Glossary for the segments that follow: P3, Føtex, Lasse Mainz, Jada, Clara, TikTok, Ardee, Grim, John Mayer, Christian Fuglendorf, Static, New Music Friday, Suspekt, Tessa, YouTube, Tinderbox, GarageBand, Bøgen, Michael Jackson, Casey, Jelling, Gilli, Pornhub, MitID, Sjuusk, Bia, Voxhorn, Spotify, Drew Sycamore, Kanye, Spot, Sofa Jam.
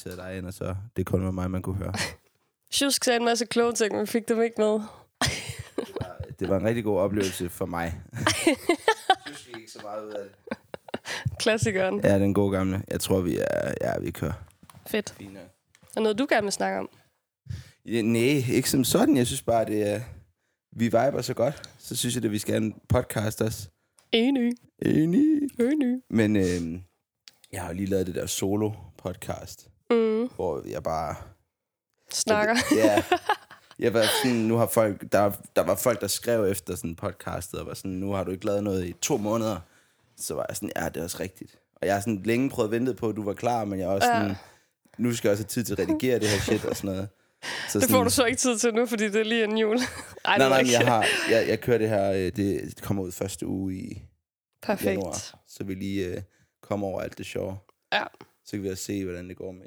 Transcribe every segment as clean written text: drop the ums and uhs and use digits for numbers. til dig ind, og så det kun var mig, man kunne høre. Sjuusk sagde en masse kloge ting, men fik dem ikke med. Det var en rigtig god oplevelse for mig. Sjuusk gik ikke så meget ud af det. Klassikeren. Ja, den gode gamle. Jeg tror, vi kører. Fedt. Fine. Og noget, du gerne vil snakke om? Ja, nej, ikke som sådan. Jeg synes bare, det er... Vi viber så godt, så synes jeg, at vi skal have en podcast også. Enig. Men jeg har jo lige lavet det der solo-podcast, hvor jeg bare... Snakker. Ja. Jeg var sådan, nu har folk... Der var folk, der skrev efter sådan podcastet, og var sådan, nu har du ikke lavet noget i 2 måneder. Så var jeg sådan, ja, det er også rigtigt. Og jeg har sådan længe prøvet at vente på, at du var klar, men jeg er også sådan... Nu skal jeg også have tid til at redigere det her shit og sådan noget. Så det får sådan, du så ikke tid til nu, fordi det er lige en jul. Ej, nej, men jeg kører det her, det kommer ud første uge i januar, så vi lige kommer over alt det sjove. Ja. Så kan vi også se, hvordan det går med.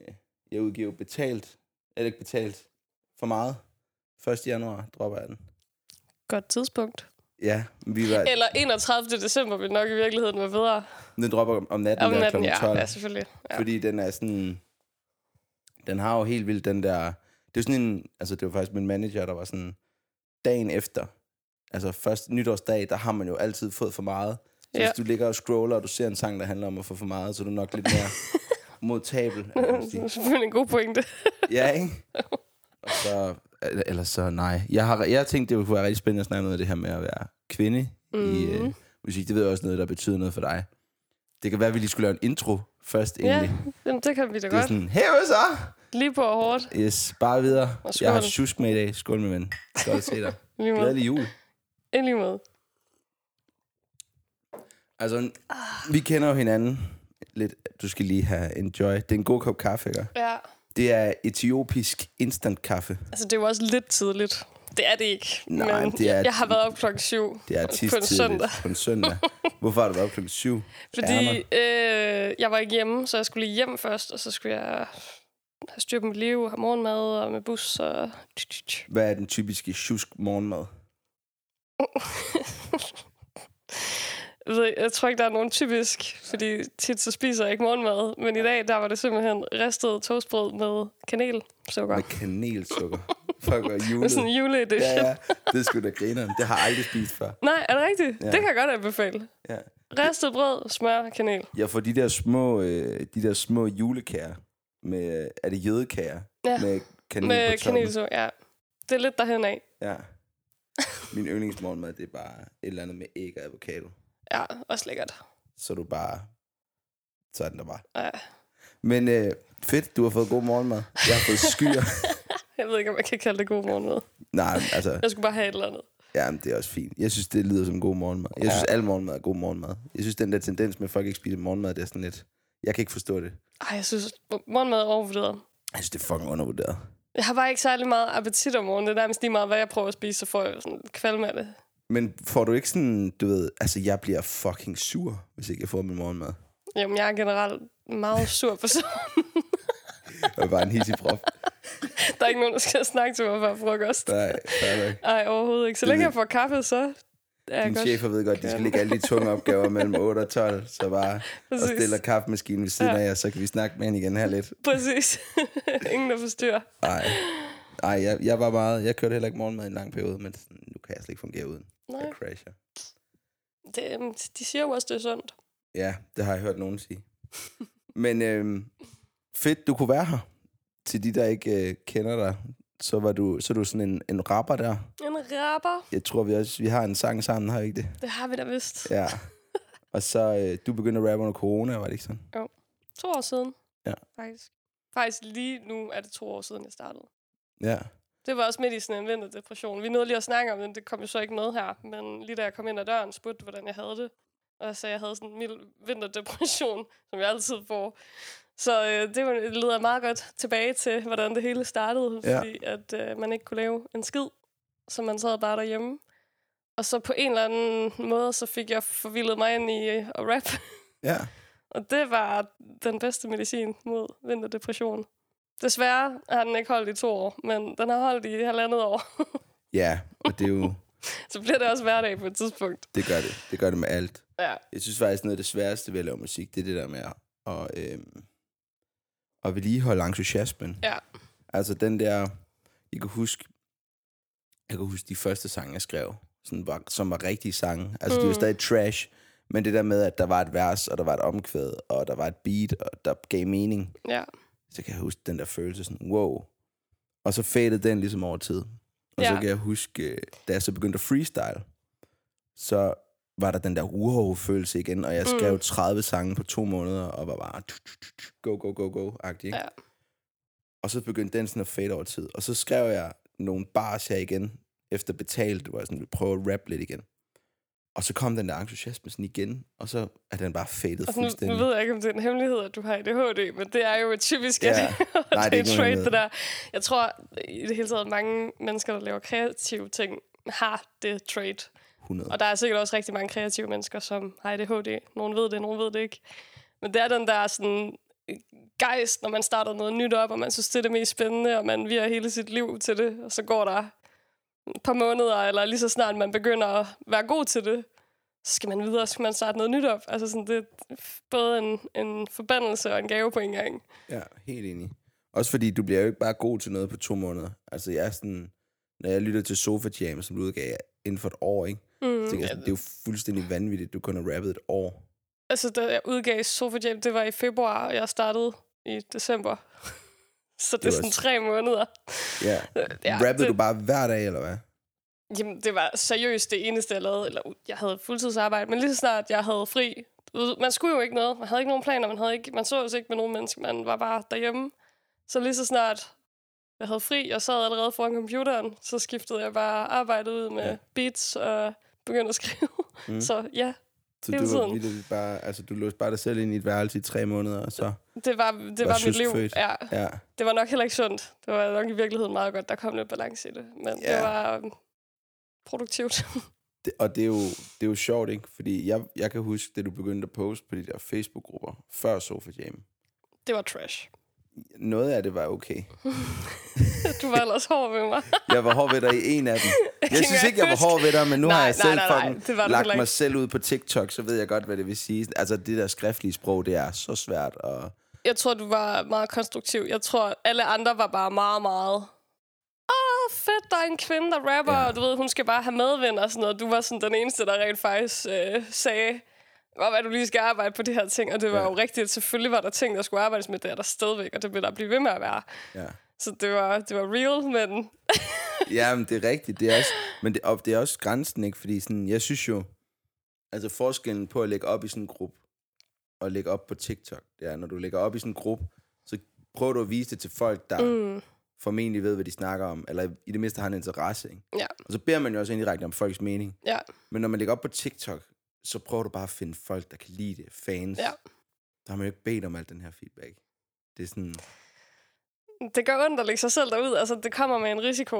Jeg udgiver betalt, eller ikke betalt, for meget. 1. januar dropper jeg den. Godt tidspunkt. Ja, vi var... Eller 31. december vil nok i virkeligheden være bedre. Den dropper om natten, kl. 12. Ja, selvfølgelig. Ja. Fordi den er sådan... Den har jo helt vildt den der... Det er sådan en... Altså, det var faktisk min manager, der var sådan... Dagen efter. Altså, først nytårsdag, der har man jo altid fået for meget. Så ja. Hvis du ligger og scroller, og du ser en sang, der handler om at få for meget, så er du nok lidt mere modtabel. Det er selvfølgelig en god pointe. Ja, ikke? Og så... Eller så nej. Jeg tænkte, det kunne være rigtig spændende at snakke noget af det her med at være kvinde i musik. Det ved også noget, der betyder noget for dig. Det kan være, at vi lige skulle lave en intro først egentlig. Ja, det kan vi da godt. Det er godt. Sådan, hæve så! Lige på og hårdt. Yes, bare videre. Jeg har Sjuusk med i dag. Skål, min ven. Skål at se dig. Glædelig jul. Endelig måde. Altså, vi kender jo hinanden lidt. Du skal lige have enjoy. Det er en god kop kaffe, ikke? Ja. Det er etiopisk instant kaffe. Altså, det er jo også lidt tidligt. Det er det ikke. Nej, men det er... Jeg har været op 7:00 det er på en søndag. På en søndag. Hvorfor har du været op 7:00? Fordi jeg var ikke hjemme, så jeg skulle lige hjem først, og så skulle jeg have styr på mit liv, have morgenmad og med bus. Og... Hvad er den typiske sjusk morgenmad? Jeg tror ikke, der er nogen typisk, fordi tit så spiser jeg ikke morgenmad. Men i dag, der var det simpelthen ristet toastbrød med kanelsukker. Med kanelsukker? Fuck, og julet. Sådan en juleedition. Ja, det skulle sgu da grineren. Det har jeg aldrig spist før. Nej, er det rigtigt? Ja. Det kan jeg godt anbefale. Ja. Ristet brød, smør, kanel. Jeg får de der små, julekager. Med, er det jødekager? Ja. Med kanel med på kanelsukker, ja. Det er lidt derhen af. Ja. Min yndlingsmorgenmad, det er bare et eller andet med æg og avocado. Ja, også lækkert. Så du bare... Så er den der bare. Ja. Men fedt, du har fået god morgenmad. Jeg har fået skyer. Jeg ved ikke, om jeg kan kalde det god morgenmad. Nej, altså... Jeg skulle bare have et eller andet. Jamen, det er også fint. Jeg synes, det lyder som god morgenmad. Jeg synes, al morgenmad er god morgenmad. Jeg synes, den der tendens med, at folk ikke spiser morgenmad, det er sådan lidt... Jeg kan ikke forstå det. Ej, jeg synes, morgenmad er overvurderet. Jeg synes, det er fucking undervurderet. Jeg har bare ikke særlig meget appetit om morgenen. Det er nærmest lige meget, hvad jeg prøver at spise, så får jeg sådan kvalme af det. Men får du ikke sådan, du ved... Altså, jeg bliver fucking sur, hvis ikke jeg får min morgenmad. Jamen, jeg er generelt meget sur person. Jeg er bare en hissig prop. Der er ikke nogen, der skal snakke til mig før frokost. Nej. Ej, overhovedet ikke. Så længe jeg får kaffe, så... Din chefer ved godt, de skal lægge alle de tunge opgaver mellem 8 og 12, så bare og stiller kaffemaskinen ved siden af jer, så kan vi snakke med hende igen her lidt. Præcis. Ingen, der forstyrrer. Nej, jeg var meget... Jeg kørte heller ikke morgenmad i en lang periode, men nu kan jeg slet ikke fungere uden. Nej. Jeg crasher. De siger jo også, det er sundt. Ja, det har jeg hørt nogen sige. Men fedt, du kunne være her. Til de, der ikke kender dig, så er du sådan en rapper der. En rapper? Jeg tror, vi har en sang sammen, har vi ikke det? Det har vi da vist. Ja. Og så, du begyndte at rappe under corona, var det ikke sådan? Jo. 2 år siden. Ja. Faktisk lige nu er det 2 år siden, jeg startede. Ja. Det var også midt i sådan en vinterdepression. Vi nåede lige at snakke om den, det kom jo så ikke med her. Men lige da jeg kom ind ad døren, spurgte hvordan jeg havde det. Og jeg sagde, jeg havde sådan en mild vinterdepression, som jeg altid får. Så det leder meget godt tilbage til, hvordan det hele startede. Ja. Fordi at man ikke kunne lave en skid, så man sad bare derhjemme. Og så på en eller anden måde, så fik jeg forvildet mig ind i at rap. Ja. Og det var den bedste medicin mod vinterdepression. Desværre har den ikke holdt i 2 år, men den har holdt i 1,5 år. Ja, og det er jo... Så bliver det også hverdag på et tidspunkt. Det gør det. Det gør det med alt. Ja. Jeg synes faktisk, noget af det sværeste ved at lave musik, det er det der med at at vedligeholde entusiasmen. Ja. Altså den der, jeg kan huske de første sange, jeg skrev, som var rigtige sange. Altså det var stadig trash, men det der med, at der var et vers, og der var et omkvæd, og der var et beat, og der gav mening. Ja. Så kan jeg huske den der følelse, sådan, wow. Og så fadede den ligesom over tid. Og så kan jeg huske, da jeg så begyndte at freestyle, så var der den der wow-følelse igen, og jeg skrev 30 sange på 2 måneder, og var bare go-go-go-go-agtig, ikke? Ja. Og så begyndte den sådan at fade over tid. Og så skrev jeg nogle bars her igen, efter betalt, hvor jeg sådan ville prøve at rappe lidt igen. Og så kom den der entusiasme sådan igen, og så er den bare fadet fuldstændig. Nu ved jeg ikke, om det er en hemmelighed, at du har ADHD, men det er jo et typisk ADHD-trait, det der. Jeg tror i det hele taget, mange mennesker, der laver kreative ting, har det trait. 100. Og der er sikkert også rigtig mange kreative mennesker, som har ADHD. Nogen ved det, nogen ved det ikke. Men det er den der sådan gejst, når man starter noget nyt op, og man synes, det er det mest spændende, og man virer hele sit liv til det, og så går der et par måneder, eller lige så snart man begynder at være god til det, så skal man videre, så skal man starte noget nyt op. Altså sådan, det er både en forbandelse og en gave på en gang. Ja, helt enig. Også fordi du bliver jo ikke bare god til noget på 2 måneder. Altså jeg er sådan, når jeg lytter til Sofa Jam, som du udgav inden for et år, ikke? Mm, så jeg, det er jo fuldstændig vanvittigt, du kun har rappet et år. Altså da jeg udgav Sofa Jam, det var i februar, og jeg startede i december. Så det er sådan 3 måneder. Ja. Rappede du bare hver dag, eller hvad? Jamen, det var seriøst det eneste, jeg lavede. Eller, jeg havde fuldtidsarbejde, men lige så snart jeg havde fri. Man skulle jo ikke noget. Man havde ikke nogen planer. Man så jo ikke med nogen mennesker. Man var bare derhjemme. Så lige så snart jeg havde fri, og sad allerede foran computeren, så skiftede jeg bare arbejdet ud med beats og begyndte at skrive. Mm. Så ja, så hele tiden. Du låste bare dig selv ind i et værelse i 3 måneder, og så... Det var mit liv, ja. Det var nok heller ikke sundt. Det var nok i virkeligheden meget godt, der kom lidt balance i det. Men det var produktivt. Og det er jo sjovt, ikke? Fordi jeg kan huske, da du begyndte at poste på de der Facebook-grupper før Sofa Jam. Det var trash. Noget af det var okay. Du var ellers hård ved mig. Jeg var hård ved dig i en af dem. Jeg synes ikke, jeg var hård ved dig, men nu har jeg selv lagt mig selv ud på TikTok, så ved jeg godt, hvad det vil sige. Altså, det der skriftlige sprog, det er så svært. Og jeg tror, du var meget konstruktiv. Jeg tror, alle andre var bare meget, meget... fedt, der er en kvinde, der rapper, og du ved, hun skal bare have medvind og sådan noget. Du var sådan den eneste, der rent faktisk sagde... hvad du lige skal arbejde på det her ting, og det var jo rigtigt. Selvfølgelig var der ting, der skulle arbejdes med, det er der stadigvæk, og det vil der blive ved med at være. Ja. Så det var real, men... Jamen, det er rigtigt. Det er også, men det er også grænsen, ikke? Fordi sådan, jeg synes jo, altså forskellen på at lægge op i sådan en gruppe, og lægge op på TikTok, det er, når du lægger op i sådan en gruppe, så prøver du at vise det til folk, der formentlig ved, hvad de snakker om, eller i det mindste har en interesse, ikke? Ja. Og så beder man jo også indirekte om folks mening. Ja. Men når man lægger op på TikTok, så prøver du bare at finde folk, der kan lide det. Fans. Ja. Der har man jo ikke bedt om alt den her feedback. Det er sådan... Det gør ondt at lægge sig selv derud. Altså, det kommer med en risiko.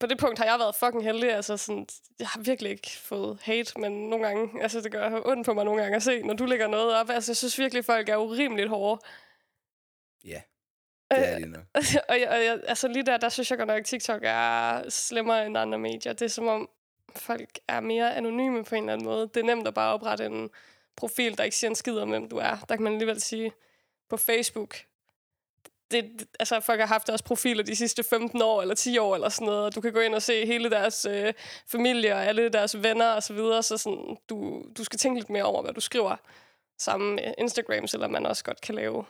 På det punkt har jeg været fucking heldig. Altså, sådan, jeg har virkelig ikke fået hate, men nogle gange... Altså, det gør ondt på mig nogle gange at se, når du lægger noget op. Altså, jeg synes virkelig, folk er urimeligt hårde. Ja, det er det nok. Og jeg, altså, lige der synes jeg godt nok, at TikTok er slemmere end andre medier. Det er som om... Folk er mere anonyme på en eller anden måde. Det er nemt at bare oprette en profil, der ikke siger en skid om, hvem du er. Der kan man alligevel sige, på Facebook, altså folk har haft deres profiler de sidste 15 år eller 10 år eller sådan noget, og du kan gå ind og se hele deres familie og alle deres venner og så videre, så sådan, du skal tænke lidt mere over, hvad du skriver. Sammen med Instagram, selvom man også godt kan lave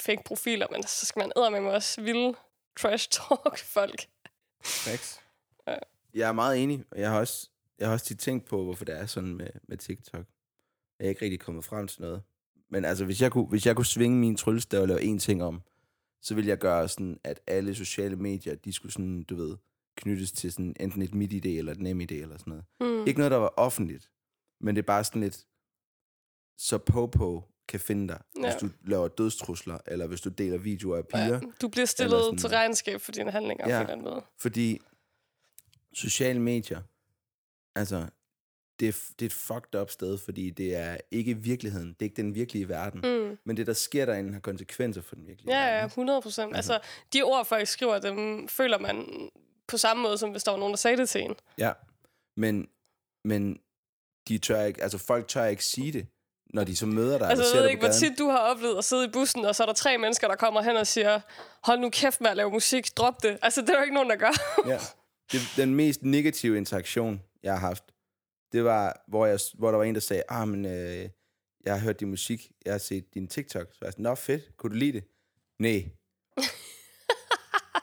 fake profiler, men så skal man eddermame også vilde trash-talk folk. Thanks. Ja. Jeg er meget enig, og jeg har også tit tænkt på, hvorfor det er sådan med TikTok. Jeg er ikke rigtig kommet frem til noget. Men altså, hvis jeg kunne svinge min tryllestav og lave én ting om, så ville jeg gøre sådan, at alle sociale medier, de skulle sådan, du ved, knyttes til sådan enten et MitID eller et NemID eller sådan noget. Mm. Ikke noget, der var offentligt, men det er bare sådan lidt, så Popo kan finde dig, hvis du laver dødstrusler, eller hvis du deler videoer af piger. Ja, du bliver stillet til regnskab for dine handlinger på en eller anden måde. Fordi... Sociale medier, altså, det er et fucked up sted, fordi det er ikke virkeligheden. Det er ikke den virkelige verden. Mm. Men det, der sker derinde, har konsekvenser for den virkelige verden. Ja, 100%. Altså, de ord, folk skriver, dem føler man på samme måde, som hvis der var nogen, der sagde det til en. Ja, men de tør ikke, altså, folk tør ikke sige det, når de så møder dig. Altså, jeg ved ikke, hvor tit du har oplevet at sidde i bussen, og så er der 3 mennesker, der kommer hen og siger, hold nu kæft med at lave musik, drop det. Altså, det er jo ikke nogen, der gør. Ja. Den mest negative interaktion, jeg har haft, det var, hvor der var en, der sagde, jeg har hørt din musik, jeg har set din TikTok. Så jeg sagde, nå fedt, kunne du lide det? Nej.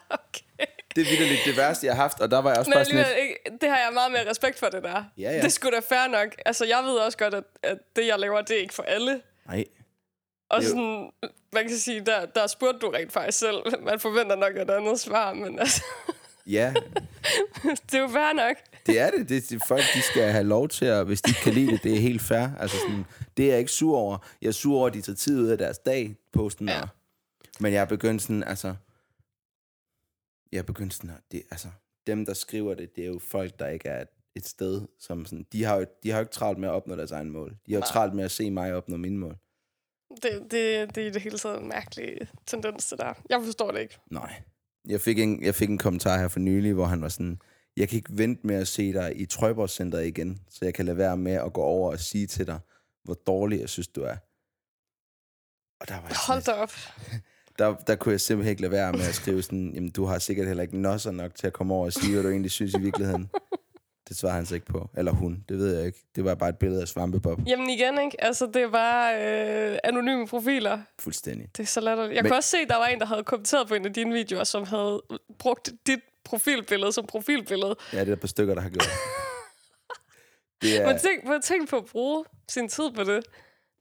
Okay. Det er vitterligt det værste, jeg har haft, og der var jeg også men bare sådan lidt... ikke, det har jeg meget mere respekt for, det der. Ja, ja. Det er sgu da fair nok. Altså, jeg ved også godt, at det, jeg laver, det er ikke for alle. Nej. Og sådan, man kan sige, der spurgte du rent faktisk selv. Man forventer nok et andet svar, men altså... Ja. Det er jo fair nok. Det er det. Folk, de skal have lov til at, hvis de ikke kan lide det, det er helt fair. Altså sådan, det er jeg ikke sur over. Jeg er sur over, at de tager tid ud af deres dag, posten ja. Og, men jeg er begyndt sådan, altså... dem, der skriver det, det er jo folk, der ikke er et sted, som sådan... De har jo ikke travlt med at opnå deres egen mål. De har jo travlt med at se mig opnå mine mål. Det er i det hele taget en mærkelig tendens, det der. Jeg forstår det ikke. Nej. Jeg fik en kommentar her for nylig, hvor han var sådan... Jeg kan ikke vente med at se dig i Trøjborgscenteret igen, så jeg kan lade være med at gå over og sige til dig, hvor dårlig jeg synes, du er. Og der var hold da op. Der kunne jeg simpelthen ikke lade være med at skrive sådan, jamen, du har sikkert heller ikke nosser nok til at komme over og sige, hvad du egentlig synes i virkeligheden. Det svarer han så ikke på. Eller hun, det ved jeg ikke. Det var bare et billede af Svampebob. Jamen igen, ikke? Altså, det var anonyme profiler. Fuldstændig. Det er så latterligt. Jeg kunne også se, der var en, der havde kommenteret på en af dine videoer, som havde brugt dit profilbillede som profilbillede. Ja, det er et par stykker, der har gjort det. Er... Man tænker på at bruge sin tid på det.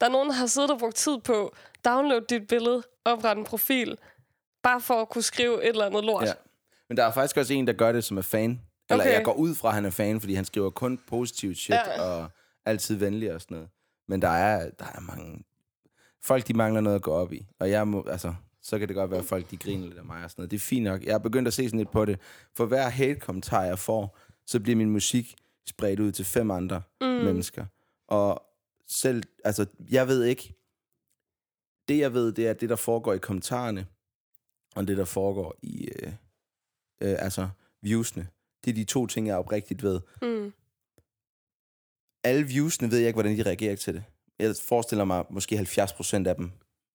Der er nogen, der har siddet og brugt tid på download dit billede, oprette en profil, bare for at kunne skrive et eller andet lort. Ja. Men der er faktisk også en, der gør det, som er fan. Eller okay. Jeg går ud fra, at han er fan, fordi han skriver kun positivt shit og altid venlig og sådan noget. Men der er mange... Folk, de mangler noget at gå op i. Og jeg må... Altså, så kan det godt være, at folk de griner lidt af mig og sådan noget. Det er fint nok. Jeg er begyndt at se sådan lidt på det. For hver hate-kommentar, jeg får, så bliver min musik spredt ud til 5 andre mennesker. Og selv... Altså, jeg ved ikke... Det, jeg ved, det er det, der foregår i kommentarerne, og det, der foregår i... altså, viewsene. Det er de 2 ting, jeg oprigtigt ved. Mm. Alle viewsene ved jeg ikke, hvordan de reagerer til det. Jeg forestiller mig, måske 70% af dem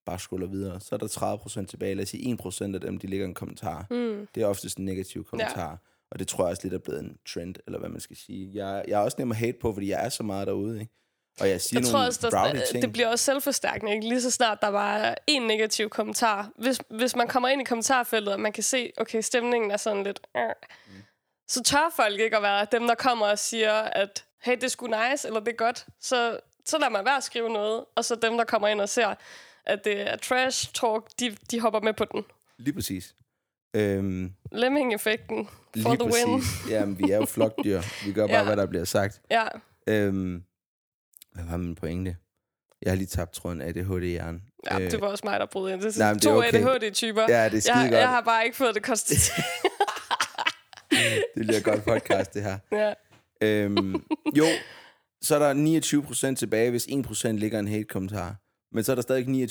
bare scroller videre. Så er der 30% tilbage. Lad os sige, 1% af dem, de lægger en kommentar. Mm. Det er oftest en negativ kommentar. Ja. Og det tror jeg også lidt er blevet en trend, eller hvad man skal sige. Jeg er også nem at hate på, fordi jeg er så meget derude, ikke? Og jeg siger nogle brownie ting. Det bliver også selvforstærkende, ikke? Lige så snart der var en negativ kommentar. Hvis man kommer ind i kommentarfeltet, og man kan se, okay, stemningen er sådan lidt... Så tør folk ikke at være dem, der kommer og siger, at hey, det er sgu nice, eller det er godt. Så lader man være at skrive noget, og så dem, der kommer ind og ser, at det er trash talk, de hopper med på den. Lige præcis. Lemming-effekten. For lige the præcis. Win. Jamen, vi er jo flokdyr. Vi gør bare, hvad der bliver sagt. Ja. Hvad var min pointe? Jeg har lige tabt tråden af ADHD-hjernen. Ja, det var også mig, der brød ind. Det er nej, 2 okay. ADHD-typer. Ja, det er skide godt. Jeg har bare ikke fået det konstateret. Det bliver et godt podcast, det her. Ja. Jo, så er der 29% tilbage, hvis 1% ligger en hate-kommentar. Men så er der stadig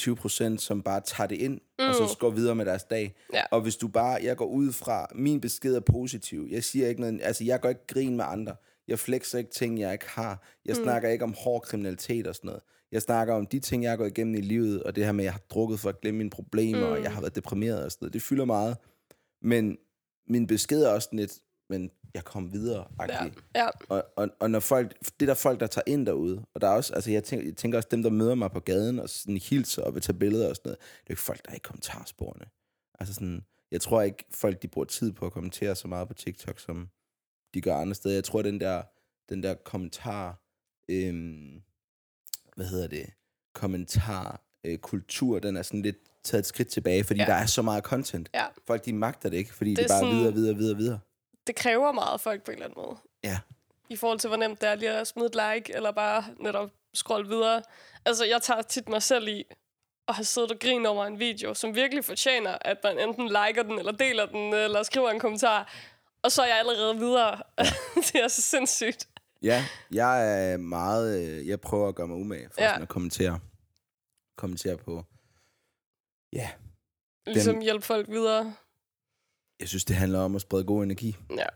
29%, som bare tager det ind, og så går videre med deres dag. Ja. Og hvis du bare, jeg går ud fra, min besked er positiv. Jeg siger ikke noget, altså jeg går ikke grin med andre. Jeg flexer ikke ting, jeg ikke har. Jeg snakker ikke om hård kriminalitet og sådan noget. Jeg snakker om de ting, jeg har gået igennem i livet, og det her med, at jeg har drukket for at glemme mine problemer, og jeg har været deprimeret og sådan noget. Det fylder meget. Men... min besked er også lidt, men jeg kom videre. Ja, ja. Og når folk, det der folk, der tager ind derude, og der er også, altså jeg tænker også dem, der møder mig på gaden, og sådan hilser og vil tage billeder og sådan noget, det er jo ikke folk, der er i kommentarsporene. Altså sådan, jeg tror ikke, folk de bruger tid på at kommentere så meget på TikTok, som de gør andre steder. Jeg tror, den der kommentar, kultur, den er sådan lidt taget et skridt tilbage, fordi der er så meget content. Ja. Folk, de magter det ikke, fordi det er bare sådan, videre. Det kræver meget af folk på en eller anden måde. Ja. I forhold til, hvor nemt det er lige at smide et like, eller bare netop scrolle videre. Altså, jeg tager tit mig selv i at have siddet og grinet over en video, som virkelig fortjener, at man enten liker den, eller deler den, eller skriver en kommentar, og så er jeg allerede videre. Det er så sindssygt. Ja, jeg er meget... Jeg prøver at gøre mig umage for sådan at kommentere på... Ja. Ligesom hjælpe folk videre. Jeg synes, det handler om at sprede god energi. Ja.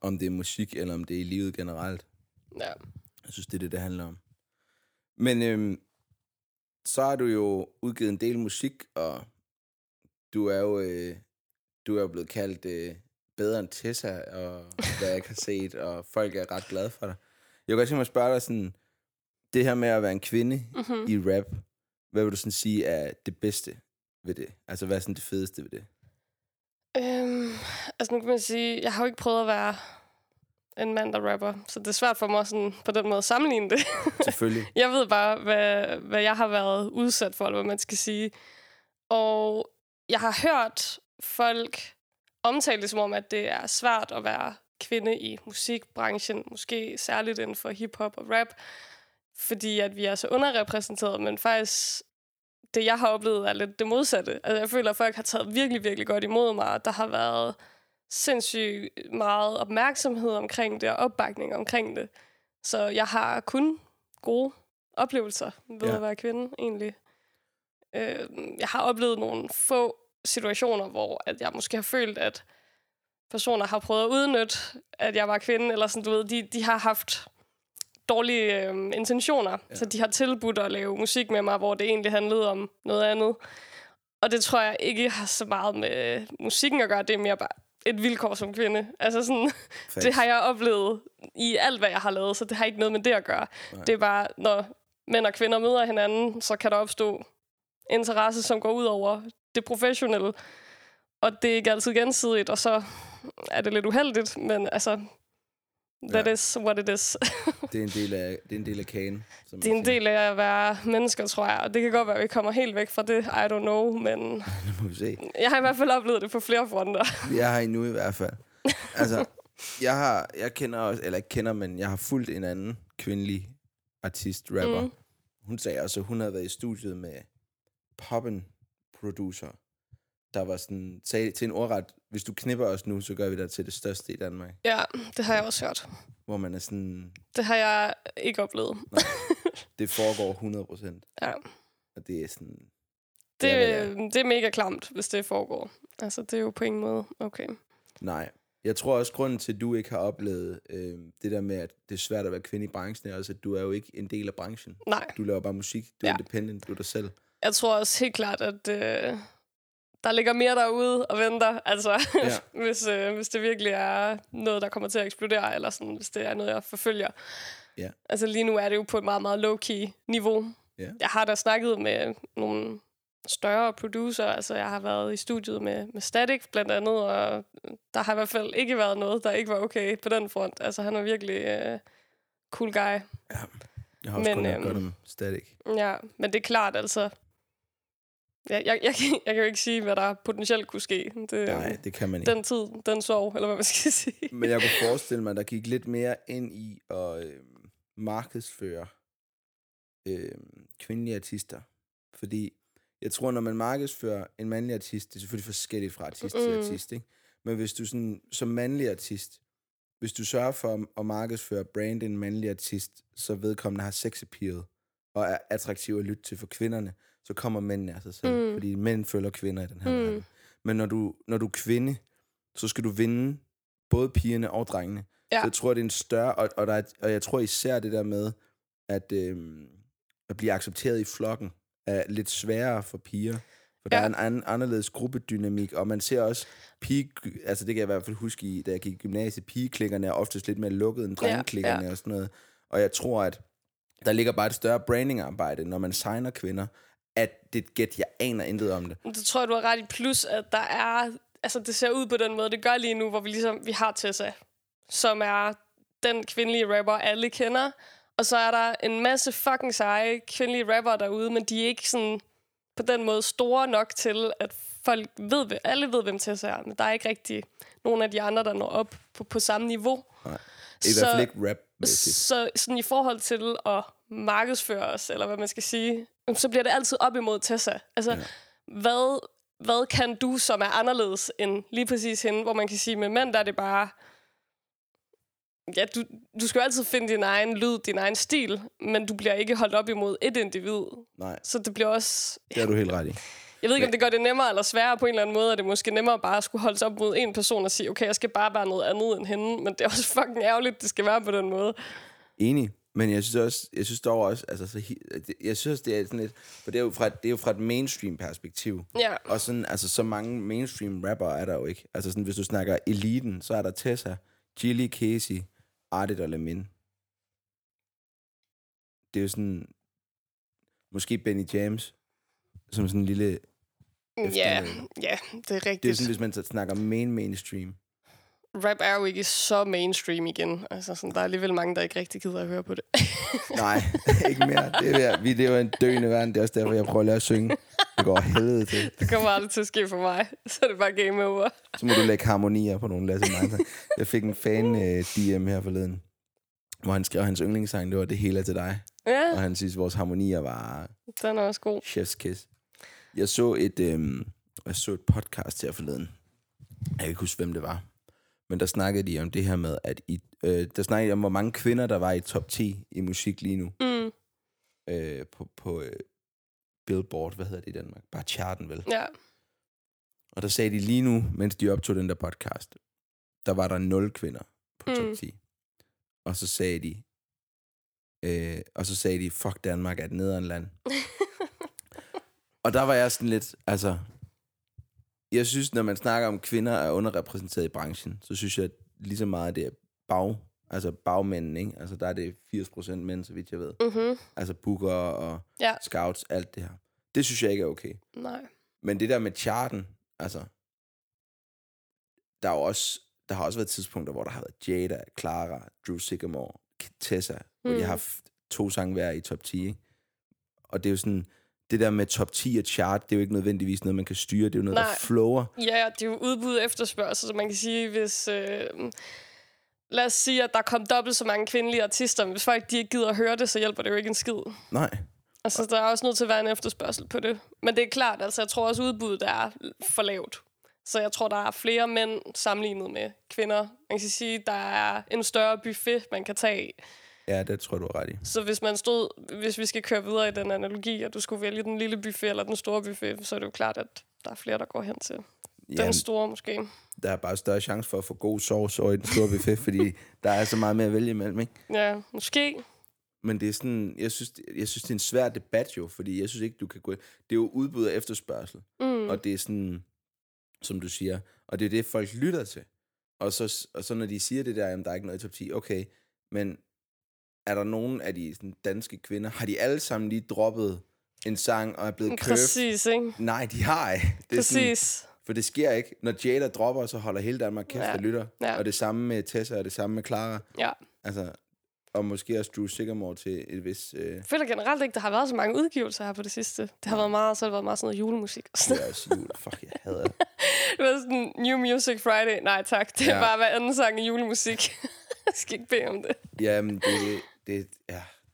Om det er musik, eller om det er i livet generelt. Ja. Jeg synes, det er det, det handler om. Men så har du jo udgivet en del musik, og du er jo blevet kaldt bedre end Tessa, og hvad jeg har set, og folk er ret glade for dig. Jeg kan også simpelthen spørge dig sådan, det her med at være en kvinde i rap, hvad vil du sådan sige er det bedste ved det? Altså, hvad er sådan det fedeste ved det? Altså, nu kan man sige, jeg har jo ikke prøvet at være en mand, der rapper, så det er svært for mig sådan, på den måde at sammenligne det. Selvfølgelig. Jeg ved bare, hvad jeg har været udsat for, eller hvad man skal sige. Og jeg har hørt folk omtale det som om, at det er svært at være kvinde i musikbranchen, måske særligt inden for hiphop og rap, fordi at vi er så underrepræsenteret, men faktisk det, jeg har oplevet, er lidt det modsatte. Altså, jeg føler, at folk har taget virkelig, virkelig godt imod mig, og der har været sindssygt meget opmærksomhed omkring det, og opbakning omkring det. Så jeg har kun gode oplevelser ved at være kvinde, egentlig. Jeg har oplevet nogle få situationer, hvor at jeg måske har følt, at personer har prøvet at udnytte, at jeg var kvinde, eller sådan, du ved, de har haft dårlige intentioner, så de har tilbudt at lave musik med mig, hvor det egentlig handlede om noget andet. Og det tror jeg ikke har så meget med musikken at gøre, det er mere bare et vilkår som kvinde. Altså sådan, det har jeg oplevet i alt, hvad jeg har lavet, så det har ikke noget med det at gøre. Nej. Det er bare, når mænd og kvinder møder hinanden, så kan der opstå interesse, som går ud over det professionelle. Og det er ikke altid gensidigt, og så er det lidt uheldigt, men altså, that is what it is. Det er en del af, kagen. Det er en del af at være mennesker, tror jeg. Og det kan godt være, at vi kommer helt væk fra det. I don't know, men det må vi se. Jeg har i hvert fald oplevet det på flere fronter. Jeg har endnu i hvert fald. Altså, jeg har fulgt en anden kvindelig artist, rapper. Mm. Hun sagde også, at hun havde været i studiet med poppen producer, der var sådan, sagde til en ordret, hvis du knipper os nu, så gør vi dig til det største i Danmark. Ja, det har jeg også hørt. Hvor man er sådan... Det har jeg ikke oplevet. Nej, det foregår 100%. Ja. Og det er sådan... Det er mega klamt, hvis det foregår. Altså, det er jo på ingen måde okay. Nej. Jeg tror også, grunden til, at du ikke har oplevet det der med, at det er svært at være kvinde i branchen, er også, at du er jo ikke en del af branchen. Nej. Du laver bare musik. Du er independent. Du er dig selv. Jeg tror også helt klart, at... Der ligger mere derude og venter, altså, hvis det virkelig er noget, der kommer til at eksplodere, eller sådan, hvis det er noget, jeg forfølger. Yeah. Altså lige nu er det jo på et meget, meget low-key niveau. Yeah. Jeg har da snakket med nogle større producer, altså jeg har været i studiet med Static blandt andet, og der har i hvert fald ikke været noget, der ikke var okay på den front. Altså han er virkelig cool guy. Ja, jeg har også godt om Static. Ja, men det er klart altså... Jeg kan jo ikke sige, hvad der potentielt kunne ske. Nej, det kan man ikke. Den tid, den sorg, eller hvad man skal sige. Men jeg kunne forestille mig, der gik lidt mere ind i at markedsføre kvindelige artister. Fordi jeg tror, når man markedsfører en mandlig artist, det er selvfølgelig forskelligt fra artist til artist, ikke? Men hvis du sådan, som mandlig artist, hvis du sørger for at markedsføre brand en mandlig artist, så vedkommende har sex appeal og er attraktiv at lytte til for kvinderne, så kommer mændene af sig selv. Fordi mænd følger kvinder i den her verden. Men når du er kvinde, så skal du vinde både pigerne og drengene. Ja. Så jeg tror, det er en større... Og jeg tror især det der med, at blive accepteret i flokken, er lidt sværere for piger. For der er en anderledes gruppedynamik, og man ser også pige... Altså det kan jeg i hvert fald huske, da jeg gik i gymnasiet, pigeklikkerne er oftest lidt mere lukket end drengeklikkerne og sådan noget. Og jeg tror, at der ligger bare et større brandingarbejde, når man signer kvinder, at det er et gæt, jeg aner intet om det. Det tror jeg, du har ret i. Plus, at der er... Altså, det ser ud på den måde, det gør lige nu, hvor vi har Tessa, som er den kvindelige rapper, alle kender. Og så er der en masse fucking seje kvindelige rapper derude, men de er ikke sådan på den måde store nok til, at folk ved... Alle ved, hvem Tessa er, men der er ikke rigtig nogen af de andre, der når op på samme niveau. Nej. I hvert fald ikke rap-mæssigt. Så sådan i forhold til at markedsføre os, eller hvad man skal sige, så bliver det altid op imod Tessa. Altså, hvad kan du, som er anderledes end lige præcis hende, hvor man kan sige, med mænd, der er det bare... Ja, du skal jo altid finde din egen lyd, din egen stil, men du bliver ikke holdt op imod et individ. Nej. Så det bliver også... Det er du helt ret i. Jeg ved ikke, om det gør det nemmere eller sværere på en eller anden måde, at det måske nemmere bare at skulle holde sig op mod en person og sige, okay, jeg skal bare være noget andet end hende, men det er også fucking ærgerligt, det skal være på den måde. Enig. Men jeg synes også, jeg synes det er sådan lidt, for det er jo fra, et mainstream perspektiv. Ja. Og sådan, altså så mange mainstream rappere er der jo ikke. Altså sådan, hvis du snakker eliten, så er der Tessa, Gilli, Casey, Ardee og Lamin. Det er jo sådan, måske Benny James, som sådan en lille... Ja, det er rigtigt. Det er sådan, hvis man så snakker mainstream. Rap er jo ikke så mainstream igen. Altså, sådan, der er alligevel mange, der ikke rigtig gider at høre på det. Nej, ikke mere. Vi lever i en døende verden. Det er også derfor, jeg prøver at lære at synge. Det går helvede til. Det kommer aldrig til at ske for mig. Så er det bare game over. Så må du lægge harmonier på nogle Lasse Meinser. Jeg fik en fan-DM her forleden, hvor han skrev hans yndlingssang. Det var "Det hele er til dig". Ja. Og han synes, vores harmonier var... Den er også god. Chef's kiss. Jeg så et podcast her forleden. Jeg kan ikke huske, hvem det var. Men der snakkede de om det her med, at der snakkede de om, hvor mange kvinder, der var i top 10 i musik lige nu. Mm. På Billboard, hvad hedder det i Danmark? Bare charten, vel? Ja. Og der sagde de lige nu, mens de optog den der podcast, der var der 0 kvinder på top 10. Og så sagde de, fuck, Danmark er et nederen land. Og der var jeg sådan lidt, altså... Jeg synes, når man snakker om kvinder er underrepræsenteret i branchen, så synes jeg, at lige så meget det er bagmænden, ikke? Altså, der er det 80% mænd, så vidt jeg ved. Mm-hmm. Altså, booker og scouts, alt det her. Det synes jeg ikke er okay. Nej. Men det der med charten, altså... Der har også været tidspunkter, hvor der har været Jada, Clara, Drew Sycamore, Tessa, hvor de har haft 2 sange hver i top 10, ikke? Og det er jo sådan... Det der med top 10 og chart, det er jo ikke nødvendigvis noget, man kan styre. Det er jo noget, der flower. Ja, det er jo udbud efterspørgsel, så man kan sige, hvis... lad os sige, at der kom dobbelt så mange kvindelige artister, men hvis folk de ikke gider at høre det, så hjælper det jo ikke en skid. Nej. Altså, der er også nødt til at være en efterspørgsel på det. Men det er klart, altså, jeg tror også, udbuddet er for lavt. Så jeg tror, der er flere mænd sammenlignet med kvinder. Man kan sige, der er en større buffet, man kan tage. Ja, det tror du er ret i. Så hvis vi skal køre videre i den analogi, og du skulle vælge den lille buffet eller den store buffet, så er det jo klart, at der er flere, der går hen til den store måske. Der er bare større chance for at få god sovs over i den store buffet, fordi der er så meget mere at vælge imellem, ikke? Ja, måske. Men det er sådan, jeg synes det er en svær debat jo, fordi jeg synes ikke, du kan gå... Det er jo udbud og efterspørgsel, og det er sådan, som du siger, og det er det, folk lytter til. Og så når de siger det der, jamen der er ikke noget i top 10, okay, men... Er der nogen af de sådan, danske kvinder, har de alle sammen lige droppet en sang og er blevet curved? Præcis, ikke? Nej, de har ikke. Præcis. Sådan, for det sker ikke. Når Jada dropper, så holder hele Danmark kæft og lytter. Ja. Og det samme med Tessa, og det samme med Clara. Ja. Altså, og måske også Drew Sycamore til et vis... Jeg føler generelt ikke, der har været så mange udgivelser her på det sidste. Det har været meget, så har det været meget sådan noget julemusik. Det er også jule. Fuck, jeg hader det. Det var sådan New Music Friday. Nej tak, det er bare hver anden sang i julemusik. Jeg skal ikke bede om det. Jamen,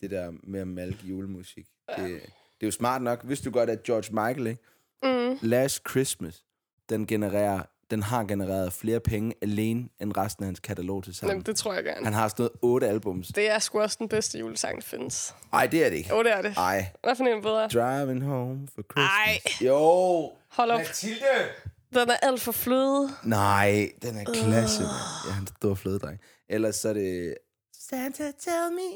det der med at malke julemusik. Ja. Det er jo smart nok. Vidste du godt, at George Michael, ikke? Last Christmas, den har genereret flere penge alene end resten af hans katalog til sammen. Jamen, det tror jeg gerne. Han har sådan noget 8 albums. Det er sgu også den bedste julesang, der findes. Ej, det er det ikke. Jo, det er det. Ej. Hvad for en bedre? Driving home for Christmas. Ej. Jo. Hold op. Mathilde. Den er alt for fløde. Nej, den er klasse. Ja, han står flødedreng. Ellers så er det... Santa, tell me,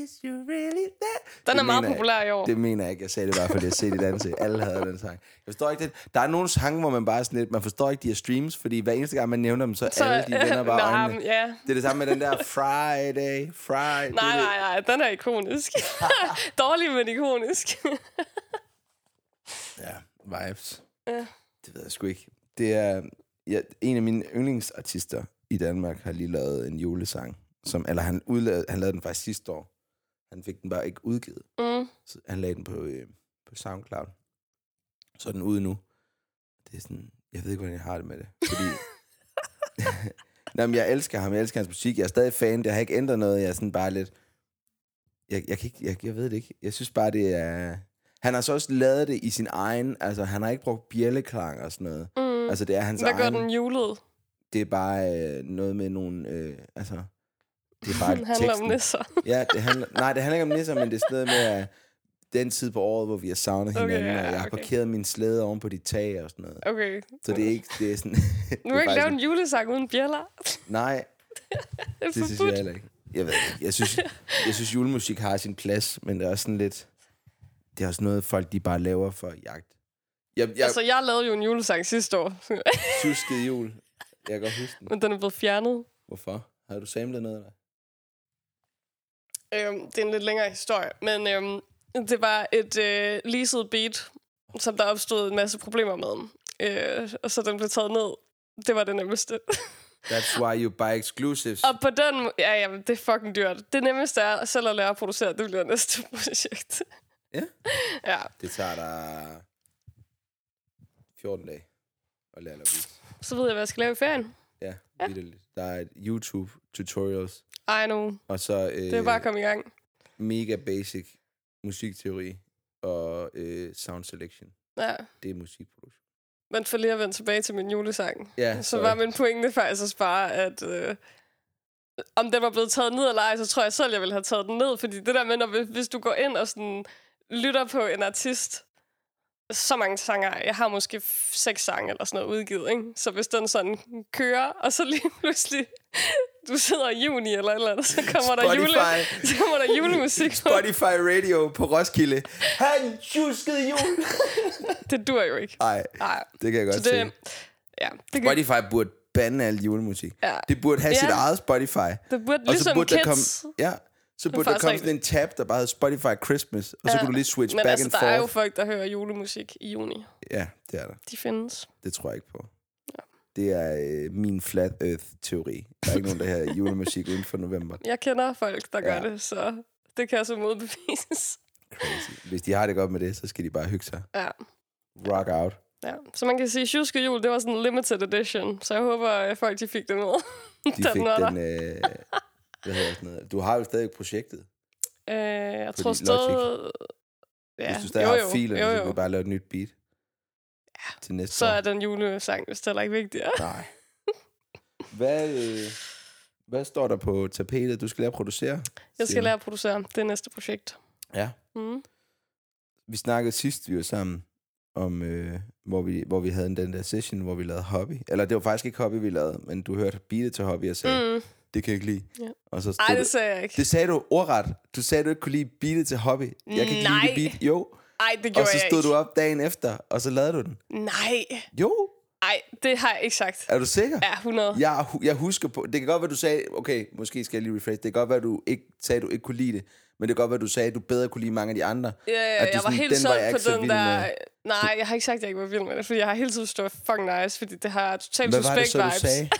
is you really there? Den er meget populær i år. Det mener jeg ikke. Jeg sagde det bare, fordi jeg set det danse. Alle havde den sang. Jeg forstår ikke det. Der er nogle sange, hvor man bare sådan lidt... Man forstår ikke de her streams, fordi hver eneste gang, man nævner dem, så alle de vender bare øjnene. Det er det samme med den der Friday. Nej, den er ikonisk. Dårlig, men ikonisk. Vibes. Ja. Det ved jeg sgu ikke. Det er en af mine yndlingsartister i Danmark har lige lavet en julesang, han lavede den faktisk sidste år. Han fik den bare ikke udgivet. Så han lagde den på SoundCloud. Så er den ude nu. Det er sådan, jeg ved ikke, hvordan jeg har det med det, fordi jamen, jeg elsker ham, jeg elsker hans musik, jeg er stadig fan, det har ikke ændret noget. Jeg er sådan bare lidt, jeg ved det ikke. Jeg synes bare det er. Han har så også lavet det i sin egen... Altså, han har ikke brugt bjælleklang og sådan noget. Altså, det er hans egen... Hvad gør den julet? Det er bare noget med nogle... altså, det er bare teksten. Det handler om nisser. Det handler ikke om nisser, men det er sådan noget med... den tid på året, hvor vi har savnet hinanden, og jeg har parkeret min slæde oven på dit tag og sådan noget. Okay. Så det er ikke... Det er sådan... Nu har jeg ikke lavet en julesang uden bjæller. Nej. Det synes jeg heller ikke. Jeg ved ikke. Jeg synes julemusik har sin plads, men det er også sådan lidt... Det er også noget, folk de bare laver for jagt. Jeg lavede jo en julesang sidste år. Sjuuskede jul. Jeg kan godt huske den. Men den er blevet fjernet. Hvorfor? Har du samlet noget eller? Det er en lidt længere historie, men det var et leaset beat, som der opstod en masse problemer med. Og så den blev taget ned. Det var det nemmeste. That's why you buy exclusives. Og på den... Ja, jamen, det er fucking dyrt. Det nemmeste er selv at lære at producere. Det bliver næste projekt. Ja? Ja. Det tager dig 14 dage at lære at lave beats. Så ved jeg, hvad jeg skal lave i ferien. Ja, ja. Der er et YouTube-tutorials. I know. Og så, det er bare at komme i gang. Mega basic musikteori og sound selection. Ja. Det er musikproduktion. Men for lige at vende tilbage til min julesang, ja, så var min pointe faktisk også bare, at om den var blevet taget ned eller ej, så tror jeg selv, jeg ville have taget den ned. Fordi det der med, når, hvis du går ind og sådan, lytter på en artist, så mange sanger, jeg har måske 6 sange eller sådan noget udgivet, ikke? Så hvis den sådan kører, og så lige pludselig... Du sidder i juni eller et eller andet, så kommer der, julemusik. Spotify Radio på Roskilde. Han tjuskede jul. Det dur jo ikke. Nej, det kan jeg godt se. Ja, Spotify burde bande al julemusik. Ja. Det burde have sit eget Spotify. Det burde, og ligesom så burde Kids. Så burde der komme sådan en tab, der bare hedder Spotify Christmas, og så kunne du lige switch back and forth. Men der er jo folk, der hører julemusik i juni. Ja, det er der. De findes. Det tror jeg ikke på. Det er min flat earth-teori. Der er ikke nogen, der her julemusik uden for november. Jeg kender folk, der gør det, så det kan så modbevises. Hvis de har det godt med det, så skal de bare hygge sig. Ja. Rock out. Ja. Så man kan sige, at Sjuusk jul, det var sådan en limited edition. Så jeg håber, at folk de fik det med. De fik den... Hvad hedder sådan noget? Du har jo stadig projektet. Jeg tror stadig... Ja. Hvis du stadig har filen, så kan du bare lave et nyt beat. Ja, så er den julesang, hvis det heller ikke vigtigt. Nej. Hvad står der på tapetet? Du skal lære at producere? Jeg skal lære at producere. Det er næste projekt. Ja. Mm. Vi snakkede sidst, vi var sammen, om, hvor vi havde den der session, hvor vi lavede hobby. Eller det var faktisk ikke hobby, vi lavede, men du hørte beatet til hobby og sagde, det kan jeg ikke lide. Ja. Og så ej, det sagde jeg ikke. Det sagde du ordret. Du sagde, du ikke kunne lide beatet til hobby. Jeg kan ikke lide beat. Jo. Ej, det og så stod du op dagen efter, og så lavede du den. Nej. Jo. Nej, det har jeg ikke sagt. Er du sikker? Ja, 100. Jeg husker på... Det kan godt være, du sagde... Okay, måske skal jeg lige rephrase. Det kan godt være, du ikke sagde, du ikke kunne lide det. Men det kan godt være, du sagde, du bedre kunne lide mange af de andre. Ja, jeg var helt sådan på den der... Med. Nej, jeg har ikke sagt, at jeg ikke var vild med det. Fordi jeg har hele tiden stået fucking nice. Fordi det har totalt Suspekt vibes. Hvad var det så, du sagde?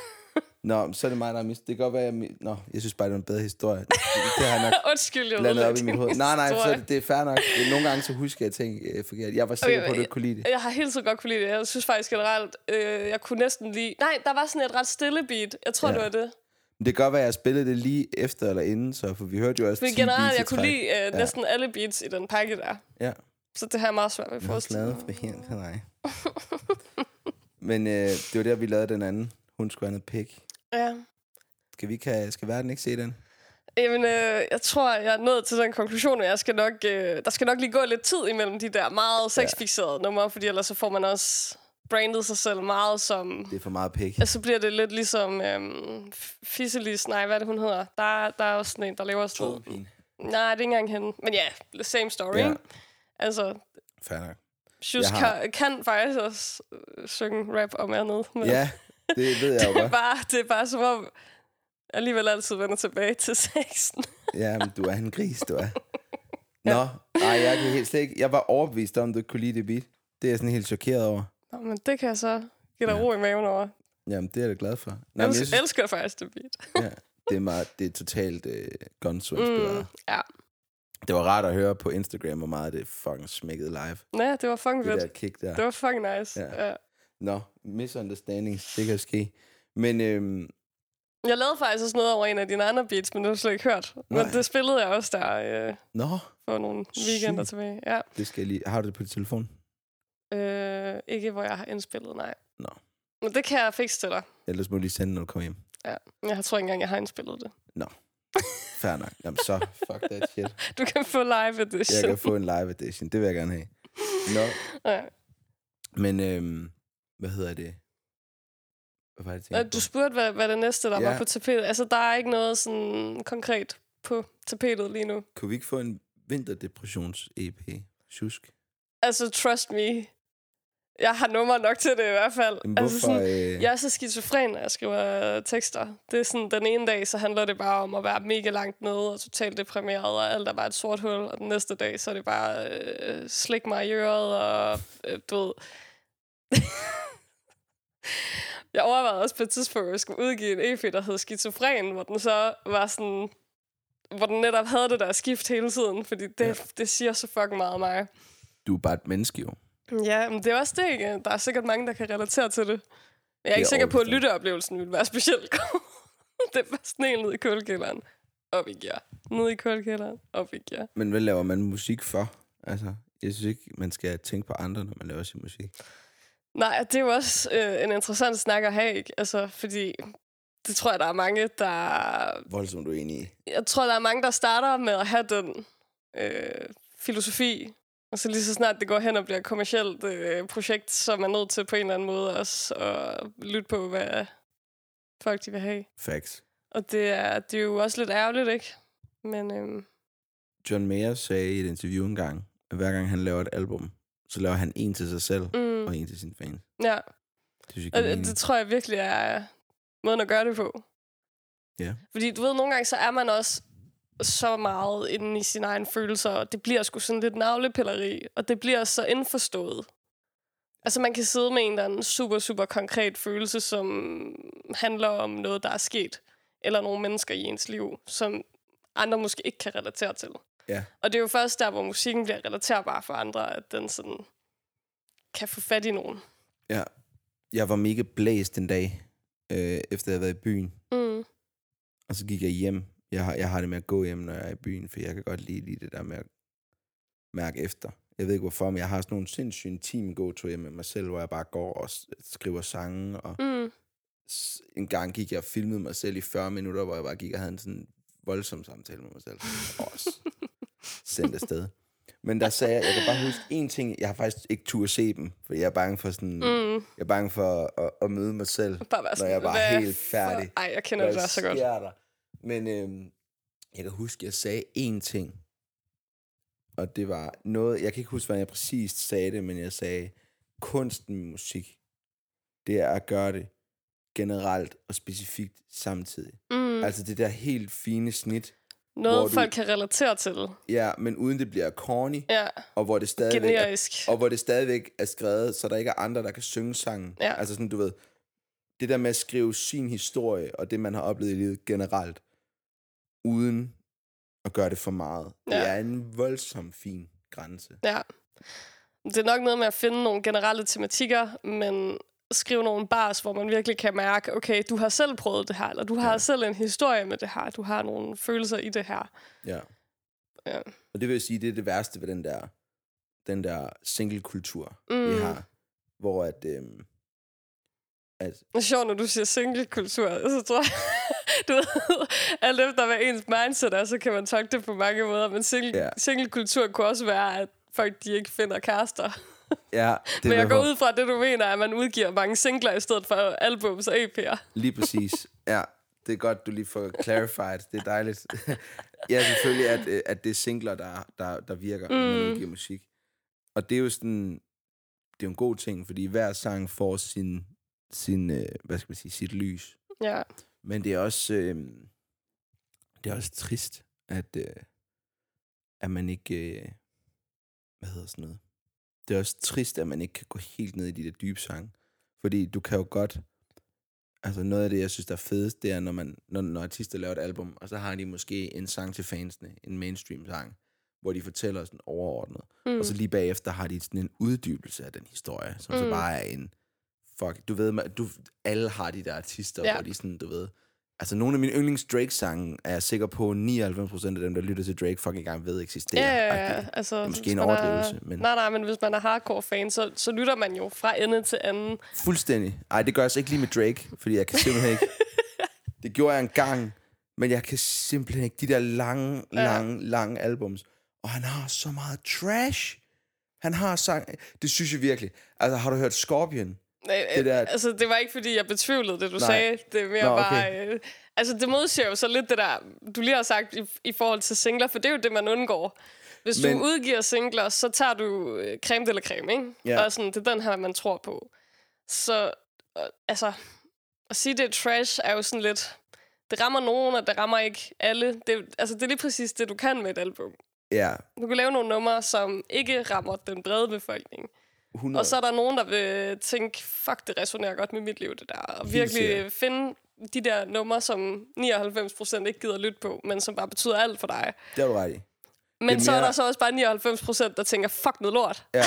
Nå, så er det mig, der har mistet. Det kan godt være, jeg... Nå, jeg synes bare, det var en bedre historie. Det har jeg nok blandet op i mit hoved. Nej, så det er fair nok. Nogle gange så husker jeg ting forkert. Jeg var sikker på, at du ikke kunne lide det. Jeg har hele tiden godt kunne lide det. Jeg synes faktisk generelt, jeg kunne næsten lide... Nej, der var sådan et ret stille beat. Jeg tror, det var det. Men det kan godt være, at jeg spillede det lige efter eller inden, så, for vi hørte jo også 10 beats i træk. Men generelt, jeg kunne lide næsten alle beats i den pakke der. Ja. Så det her er meget svært ved at forestille. Men det var der, vi lavede den anden. Hun skulle have noget pik. Ja. Skal verden ikke se den? Jamen, jeg tror, jeg er nået til den konklusion, at jeg skal nok, der skal nok lige gå lidt tid imellem de der meget sexfixerede numre, fordi ellers så får man også brandet sig selv meget som... Det er for meget pik. Og så bliver det lidt ligesom Fisselis, nej, hvad det, hun hedder? Der er også sådan en, der lever sådan noget. Nej, det er ikke engang hende. Men ja, same story. Ja. Altså... Færdig. Sjuusk kan faktisk også synge rap om andet. Men... Ja. Det ved jeg jo godt. Det er bare som om, jeg alligevel altid vender tilbage til sexen. Jamen, du er en gris, du er. Nå, nej, jeg kan helt slet ikke. Jeg var overbevist om, du ikke kunne lide det beat. Det er jeg sådan helt chokeret over. Nå, men det kan jeg så give dig ro i maven over. Jamen, det er jeg da glad for. Nå, jeg synes, elsker faktisk det beat. Ja, det er meget, det er totalt gunswing-spillere. Ja. Det var rart at høre på Instagram, hvor meget det fucking smækkede live. Ja, det var fucking fedt. Det der kick der. Det var fucking nice, ja. Nå, misunderstanding, det kan ske. Men jeg lavede faktisk også noget over en af dine andre beats, men det har du slet ikke hørt. Men det spillede jeg også der for nogle weekender tilbage. Ja. Det skal jeg lige. Har du det på din telefon? Ikke hvor jeg har indspillet, nej. Nå. Men det kan jeg fikse til dig. Ellers må du lige sende, når du kommer hjem. Ja, jeg tror ikke engang, jeg har indspillet det. Nå, fair nok. Jamen så, fuck that shit. Du kan få live edition. Jeg kan få en live edition, det vil jeg gerne have. Nå. Ja. Men hvad hedder det? Du spurgte, hvad det næste, der var på tapetet. Altså, der er ikke noget sådan konkret på tapetet lige nu. Kunne vi ikke få en vinterdepressions-EP? Sjuusk. Altså, trust me. Jeg har nummer nok til det i hvert fald. Hvorfor, altså sådan, jeg er så skizofren, når jeg skriver tekster. Det er sådan, den ene dag, så handler det bare om at være mega langt nede og totalt deprimeret, og alt er bare et sort hul, og den næste dag, så er det bare slik mig i øret, og du ved. Jeg overvejede også på et tidspunkt, at jeg skulle udgive en EP, der hed Skizofren, hvor den så var sådan, hvor den netop havde det der skift hele tiden, fordi det siger så fucking meget om mig. Du er bare et menneske, jo. Ja, men det er også det, ikke? Der er sikkert mange, der kan relatere til det. Jeg er ikke sikker på, at lytteoplevelsen ville være specielt god. Det er bare sne ned i kuldekælderen. Op i gear. Ned i kuldekælderen. Op i gear. Men hvad laver man musik for? Altså, jeg synes ikke, man skal tænke på andre, når man laver sin musik. Nej, det er jo også en interessant snak at have, ikke? Altså, fordi det tror jeg, der er mange, der... Voldsomt uenig i. Jeg tror, der er mange, der starter med at have den filosofi, og så lige så snart det går hen og bliver et kommercielt projekt, så er man nødt til på en eller anden måde også at lytte på, hvad folk de vil have. Facts. Og det er jo også lidt ærgerligt, ikke? Men, John Mayer sagde i et interview engang, at hver gang han laver et album, så laver han en til sig selv og en til sine fans. Ja. Det tror jeg virkelig er måden at gøre det på. Ja. Yeah. Fordi du ved, nogle gange så er man også så meget inden i sine egne følelser, og det bliver sgu sådan lidt navlepilleri, og det bliver så indforstået. Altså, man kan sidde med en eller anden super, super konkret følelse, som handler om noget, der er sket, eller nogle mennesker i ens liv, som andre måske ikke kan relatere til. Ja. Og det er jo først der, hvor musikken bliver relaterbar for andre, at den sådan kan få fat i nogen. Ja. Jeg var mega blæst en dag, efter jeg havde været i byen. Mm. Og så gik jeg hjem. Jeg har det med at gå hjem, når jeg er i byen, for jeg kan godt lide det der med at mærke efter. Jeg ved ikke hvorfor, men jeg har sådan nogle sindssygt intime gåture hjem med mig selv, hvor jeg bare går og skriver sange. Og en gang gik jeg og filmede mig selv i 40 minutter, hvor jeg bare gik og havde en sådan voldsom samtale med mig selv. Også sendt afsted. Men der sagde jeg kan bare huske en ting, jeg har faktisk ikke turde se dem, for jeg er bange for sådan, jeg er bange for at møde mig selv, bare sådan, når jeg bare er helt færdig. Ej, jeg kender det så godt. Men jeg kan huske, jeg sagde én ting, og det var noget, jeg kan ikke huske, hvordan jeg præcist sagde det, men jeg sagde, kunsten med musik, det er at gøre det generelt og specifikt samtidig. Mm. Altså det der helt fine snit. Noget, folk kan relatere til. Ja, men uden det bliver corny, og hvor det stadigvæk er, og hvor det stadigvæk er skrevet, så der ikke er andre, der kan synge sangen. Ja. Altså sådan, du ved, det der med at skrive sin historie, og det, man har oplevet i livet generelt, uden at gøre det for meget. Ja. Det er en voldsom fin grænse. Ja. Det er nok noget med at finde nogle generelle tematikker, men skrive nogle bars, hvor man virkelig kan mærke, okay, du har selv prøvet det her, eller du har selv en historie med det her, du har nogle følelser i det her. Ja. Ja. Og det vil sige, det er det værste ved den der single-kultur, vi har, hvor at... Det er sjovt, når du siger singlekultur, så tror jeg, du ved, alt efter hvad ens mindset er, så kan man tolke det på mange måder, men singlekultur kunne også være, at folk de ikke finder kærester. Ja, det men jeg går ud fra, det du mener, at man udgiver mange singler i stedet for albums og EP'er. Lige præcis, ja. Det er godt, du lige får clarified, det er dejligt. Ja, selvfølgelig, at det er singler, der virker, når man udgiver musik. Og det er jo sådan, det er en god ting, fordi hver sang får sin hvad skal man sige, sit lys. Ja. Men det er også trist, at man ikke hvad hedder sådan noget. Det er også trist, at man ikke kan gå helt ned i de der dybe sange, fordi du kan jo godt. Altså noget af det, jeg synes der er fedest, det er når artister laver et album, og så har de måske en sang til fansene, en mainstream sang, hvor de fortæller sådan overordnet, og så lige bagefter har de sådan en uddybelse af den historie, som så bare er en fuck, du ved, alle har de der artister, hvor de sådan, du ved... Altså, nogle af mine yndlings Drake-sange er jeg sikker på, 99% af dem, der lytter til Drake, fucking gang ved eksisterer. Ja. Altså, det er måske en overdrivelse, men... Nej, men hvis man er hardcore-fan, så lytter man jo fra ende til anden. Fuldstændig. Ej, det gør jeg så ikke lige med Drake, fordi jeg kan simpelthen ikke... Det gjorde jeg engang, men jeg kan simpelthen ikke de der lange albums. Og han har så meget trash. Han har sang... Det synes jeg virkelig. Altså, har du hørt Scorpion? Det der... Altså, det var ikke, fordi jeg betvivlede det, du sagde. Det er mere bare... altså, det modsiger jo så lidt det der, du lige har sagt i forhold til singler, for det er jo det, man undgår. Hvis du udgiver singler, så tager du creme de la creme, ikke? Yeah. Og sådan, det er den her, man tror på. Så, altså... At sige, det er trash, er jo sådan lidt... Det rammer nogen, og det rammer ikke alle. Det er lige præcis det, du kan med et album. Yeah. Du kan lave nogle numre, som ikke rammer den brede befolkning. 100. Og så er der nogen, der vil tænke, fuck, det resonerer godt med mit liv, det der. Og virkelig finde de der numre, som 99% ikke gider lytte på, men som bare betyder alt for dig. Det er du ret i. Men så er der så også bare 99%, der tænker, fuck noget lort. Ja.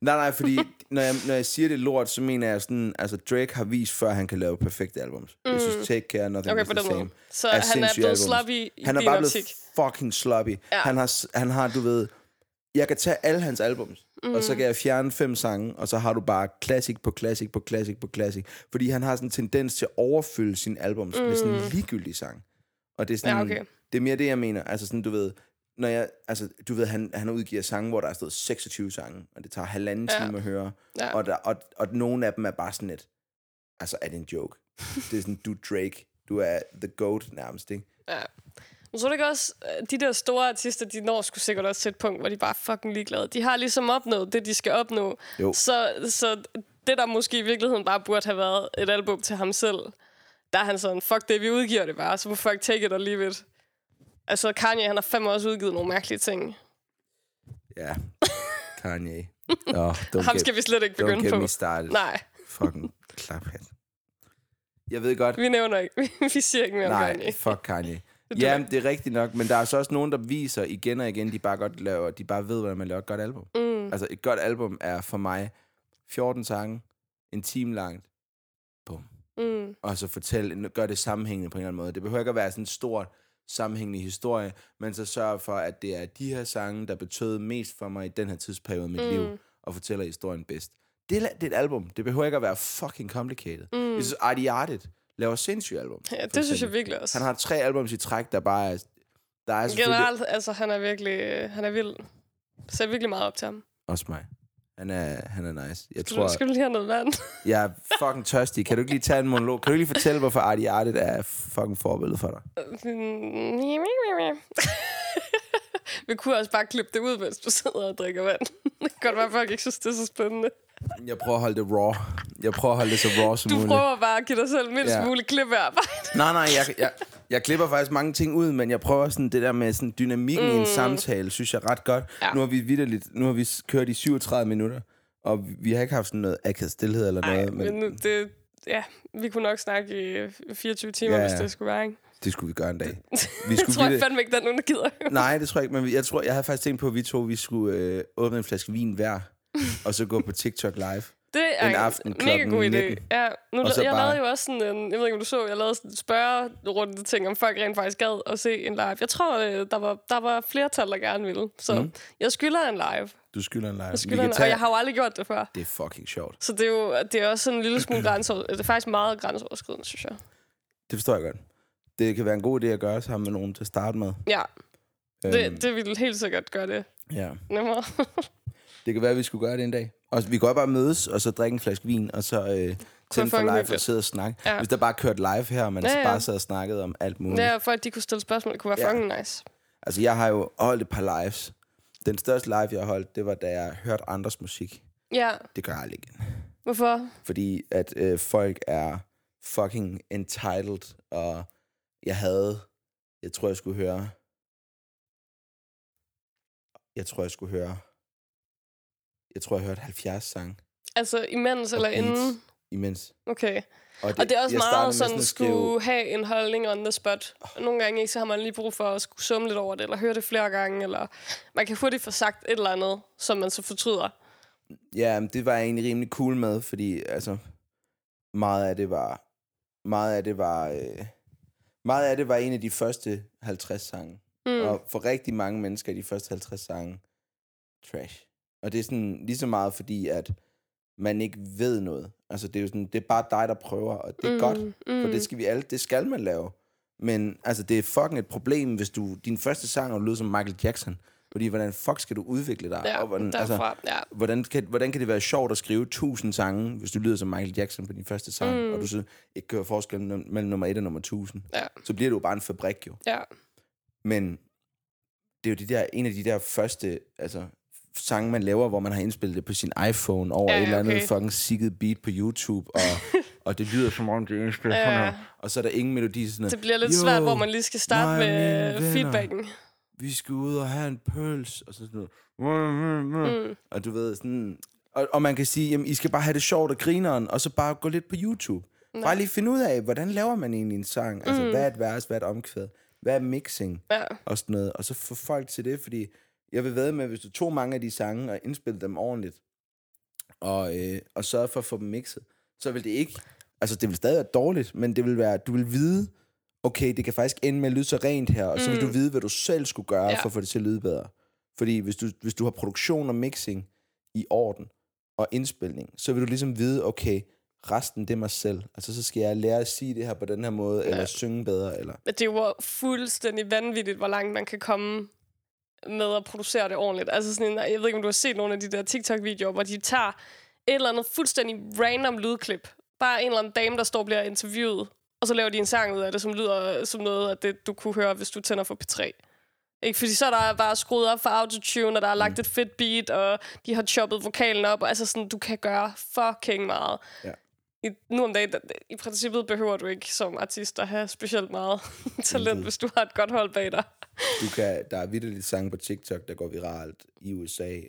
Nej, fordi når jeg siger det lort, så mener jeg sådan, altså Drake har vist før, han kan lave perfekte albums. Jeg synes, Take Care, Nothing Is The Same. Så han er blevet sloppy i din optik. Han er bare blevet fucking sloppy. Ja. Han har, du ved... Jeg kan tage alle hans albums, og så kan jeg fjerne 5 sange, og så har du bare classic på classic på classic på classic. Fordi han har sådan en tendens til at overfylde sine albums med sådan en ligegyldig sang. Og det er sådan, det er mere det, jeg mener. Altså sådan, du ved, når jeg, altså, du ved, han udgiver sange, hvor der er stået 26 sange, og det tager 1,5 time at høre. Ja. Og nogle af dem er bare sådan et, altså er det en joke? Det er sådan, du Drake, du er the goat nærmest, ikke? Ja. Men så er det ikke også, de der store artister, de når sgu sikkert også til et punkt, hvor de bare er fucking ligeglade. De har ligesom opnået det, de skal opnå. Så det, der måske i virkeligheden bare burde have været et album til ham selv, der er han sådan, fuck det, vi udgiver det bare, så må fuck take it og leave it. Altså Kanye, han har fandme også udgivet nogle mærkelige ting. Ja, Kanye. Ham skal vi slet ikke begynde på. Don't get me started. Nej. Fucking klaphat. Jeg ved godt. Vi nævner ikke, vi siger ikke mere om Kanye. Nej, fuck Kanye. Ja, det er rigtigt nok, men der er så også nogen, der viser igen og igen, de bare godt laver, de bare ved, hvordan man laver et godt album. Altså, et godt album er for mig 14 sange, en time langt, bum. Og så gør det sammenhængende på en eller anden måde. Det behøver ikke at være sådan en stor sammenhængende historie, men så sørger for, at det er de her sange, der betød mest for mig i den her tidsperiode i mit liv, og fortæller historien bedst. Det er et album. Det behøver ikke at være fucking complicated. Jeg synes, Ardee laver sindssyge album. Ja, det synes jeg virkelig også. Han har 3 albums i træk, der bare er... Der er generelt, altså han er vild. Jeg ser virkelig meget op til ham. Også mig. Han er nice. Skal du lige have noget vand? Jeg er fucking tørstig. Kan du ikke lige tage en monolog? Kan du lige fortælle, hvorfor Ardee er fucking forbillede for dig? Vi kunne også bare klippe det ud, mens du sidder og drikker vand. Det kan godt være, at folk ikke synes, det er så spændende. Jeg prøver at holde det raw. Jeg prøver at holde det så raw som muligt. Du prøver bare at give dig selv mindst muligt klippearbejde. Nej, jeg klipper faktisk mange ting ud, men jeg prøver sådan det der med sådan dynamikken i en samtale, synes jeg ret godt. Ja. Nu har vi kørt i 37 minutter, og vi har ikke haft sådan noget akavet stillhed eller noget. Men nu, det, vi kunne nok snakke i 24 timer, hvis det skulle være, ikke? Det skulle vi gøre en dag. Jeg tror fandme ikke, der er nogen, der gider. Nej, det tror jeg ikke, men jeg havde faktisk tænkt på, at vi to vi skulle åbne en flaske vin hver, og så gå på TikTok live. Det er en aften mega god idé. Ja, lavede jo også sådan en, jeg ved ikke om du så, jeg lavede sådan en spørgerunde ting, om folk rent faktisk gad at se en live. Jeg tror, der var flertal, der gerne ville. Så jeg skylder en live. Du skylder en live. Og jeg har jo aldrig gjort det før. Det er fucking sjovt. Så det er jo også sådan en lille smule grænseoverskridende. Det er faktisk meget grænseoverskridende, synes jeg. Det forstår jeg godt. Det kan være en god idé at gøre sammen med nogen til at starte med. Ja, det ville helt sikkert gøre det. Ja. Nemmere. Det kan være, at vi skulle gøre det en dag. Og vi kan bare mødes, og så drikke en flaske vin, og så tænde for live og sidde og snakke. Ja. Hvis der bare kørt live her, og man så bare sad og snakkede om alt muligt. Ja, for at de kunne stille spørgsmål, det kunne være fucking nice. Altså, jeg har jo holdt et par lives. Den største live, jeg har holdt, det var, da jeg hørte andres musik. Ja. Det gør jeg aldrig igen. Hvorfor? Fordi at folk er fucking entitled, og jeg hørte 70 sange. Altså imens eller inden? Imens. Okay. Og det er også meget sådan, at skulle have en holdning on the spot. Nogle gange ikke, så har man lige brug for at skulle summe lidt over det, eller høre det flere gange, eller man kan hurtigt få sagt et eller andet, som man så fortryder. Ja, det var jeg egentlig rimelig cool med, fordi altså, meget af det var en af de første 50 sange. Og for rigtig mange mennesker er de første 50 sange trash. Og det er sådan lige så meget, fordi at man ikke ved noget. Altså det er jo sådan, det er bare dig, der prøver, og det er godt. For det skal vi alle, det skal man lave. Men altså det er fucking et problem, hvis din første sang lyder som Michael Jackson. Fordi hvordan fuck skal du udvikle dig? Ja, og hvordan, altså, ja. Hvordan kan det være sjovt at skrive 1000 sange, hvis du lyder som Michael Jackson på din første sang, og du så ikke gør forskel mellem nummer 1 og nummer 1000? Ja. Så bliver du jo bare en fabrik, jo. Ja. Men det er jo en af de der første sange, man laver, hvor man har indspillet det på sin iPhone over et eller andet fucking sicket beat på YouTube, og det lyder som om, det er indspillet sådan her. Og så er der ingen melodi. Sådan det bliver lidt svært, hvor man lige skal starte med feedbacken. Vi skal ud og have en pølse, og så sådan noget. Og du ved, sådan... Og man kan sige, jamen, I skal bare have det sjovt og grineren, og så bare gå lidt på YouTube. Nej. Bare lige finde ud af, hvordan laver man egentlig en sang? Altså, hvad er et vers, hvad er et omkvæd? Hvad er mixing? Ja. Og sådan noget. Og så få folk til det, fordi... Jeg vil vædde med, hvis du tog mange af de sange og indspillede dem ordentligt, og sørgede for at få dem mixet, så vil det ikke... Altså, det vil stadig være dårligt, men det vil være... Du vil vide... Okay, det kan faktisk ende med at lyde så rent her, og så vil du vide, hvad du selv skulle gøre, for at få det til at lyde bedre. Fordi hvis du har produktion og mixing i orden, og indspilning, så vil du ligesom vide, okay, resten det er mig selv. Altså, så skal jeg lære at sige det her på den her måde, eller synge bedre, eller... Det er jo fuldstændig vanvittigt, hvor langt man kan komme med at producere det ordentligt. Altså sådan en, jeg ved ikke, om du har set nogle af de der TikTok-videoer, hvor de tager et eller andet fuldstændig random lydklip. Bare en eller anden dame, der står og bliver interviewet, og så laver de en sang ud af det, som lyder som noget af det, du kunne høre, hvis du tænder for P3. Ikke? Fordi så er der bare skruet op for autotune, og der er lagt et fedt beat, og de har choppet vokalen op, og altså sådan, du kan gøre fucking meget. Ja. Nu om dagen, i princippet behøver du ikke som artist at have specielt meget talent, hvis du har et godt hold bag dig. Der er vitterligt sange på TikTok, der går viralt i USA,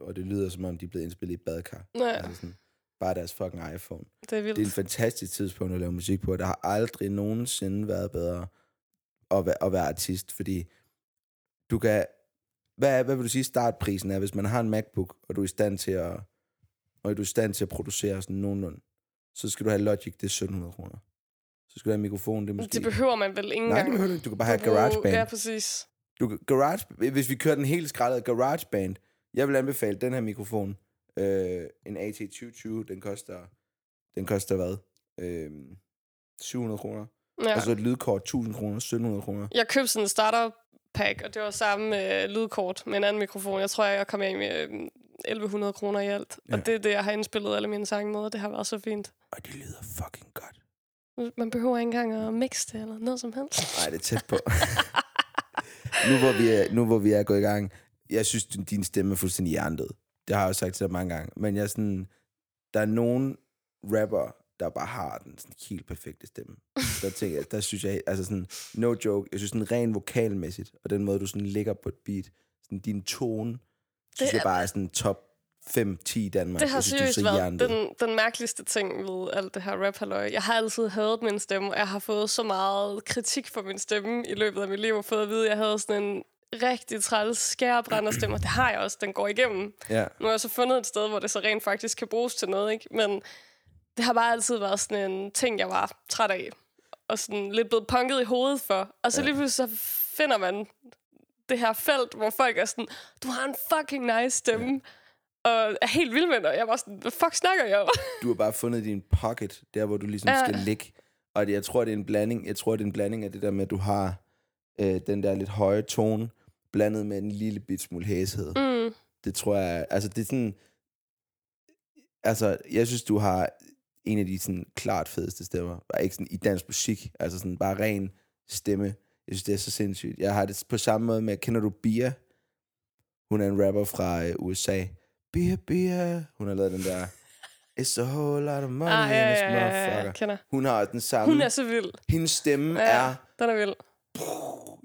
og det lyder som om, de er blevet indspillet i badkar. Ja. Altså sådan. Bare deres fucking iPhone. Det er et fantastisk tidspunkt at lave musik på. Der har aldrig nogensinde været bedre at være artist, fordi du kan... Hvad vil du sige startprisen er, hvis man har en MacBook, og du er i stand til at, producere sådan nogenlunde, så skal du have Logic, det er 1700 kroner. Så skal du have en mikrofon, det er måske... Det behøver man vel ikke engang. Nej, du kan bare have GarageBand. Ja, præcis. Hvis vi kører den helt skrællede GarageBand, jeg vil anbefale den her mikrofon. En AT2020, den koster hvad? 700 kroner. Ja. Og så et lydkort, 1000 kroner, 1700 kroner. Jeg købte sådan en starterpack, og det var samme lydkort med en anden mikrofon. Jeg tror, jeg kom af med 1100 kroner i alt. Ja. Og det er det, jeg har indspillet alle mine sange med, og det har været så fint. Og det lyder fucking godt. Man behøver ikke engang at mixe det, eller noget som helst. Nej, det er tæt på. nu hvor vi er gået i gang, jeg synes, din stemme er fuldstændig hjernedød. Det har jeg også sagt til dig mange gange. Men jeg er sådan... Der er nogen rapper, der bare har den sådan helt perfekte stemme. Der synes jeg... Altså sådan... No joke. Jeg synes sådan ren vokalmæssigt. Og den måde, du sådan ligger på et beat. Sådan din tone. Synes jeg bare er sådan top 5-10 i Danmark. Det har seriøst været den mærkeligste ting ved alt det her rap-halløj. Jeg har altid hadet min stemme. Og jeg har fået så meget kritik for min stemme i løbet af mit liv. Og fået at vide, at jeg havde sådan en... rigtig træls skærebrænderstemmer. Det har jeg også, den går igennem. Yeah. Nu har jeg så fundet et sted, hvor det så rent faktisk kan bruges til noget, ikke? Men det har bare altid været sådan en ting, jeg var træt af. Og sådan lidt blevet punket i hovedet for. Og så lige pludselig så finder man det her felt, hvor folk er sådan, du har en fucking nice stemme. Yeah. Og er helt vild med dig. Jeg var sådan, hvad fuck snakker jeg om? Du har bare fundet din pocket, der hvor du ligesom skal ligge. Og det, jeg tror, det er en blanding af det der med, at du har den der lidt høje tone, blandet med en lille bit smule hæshed. Mm. Det tror jeg... Altså, det er sådan... Altså, jeg synes, du har en af de sådan klart fedeste stemmer. Bare ikke sådan i dansk musik. Altså sådan bare ren stemme. Jeg synes, det er så sindssygt. Jeg har det på samme måde med... Kender du Bia? Hun er en rapper fra USA. Bia. Hun har lavet den der... It's a whole lot of money. Jeg kender. Hun har den samme... Hun er så vild. Hendes stemme er... Den er vild.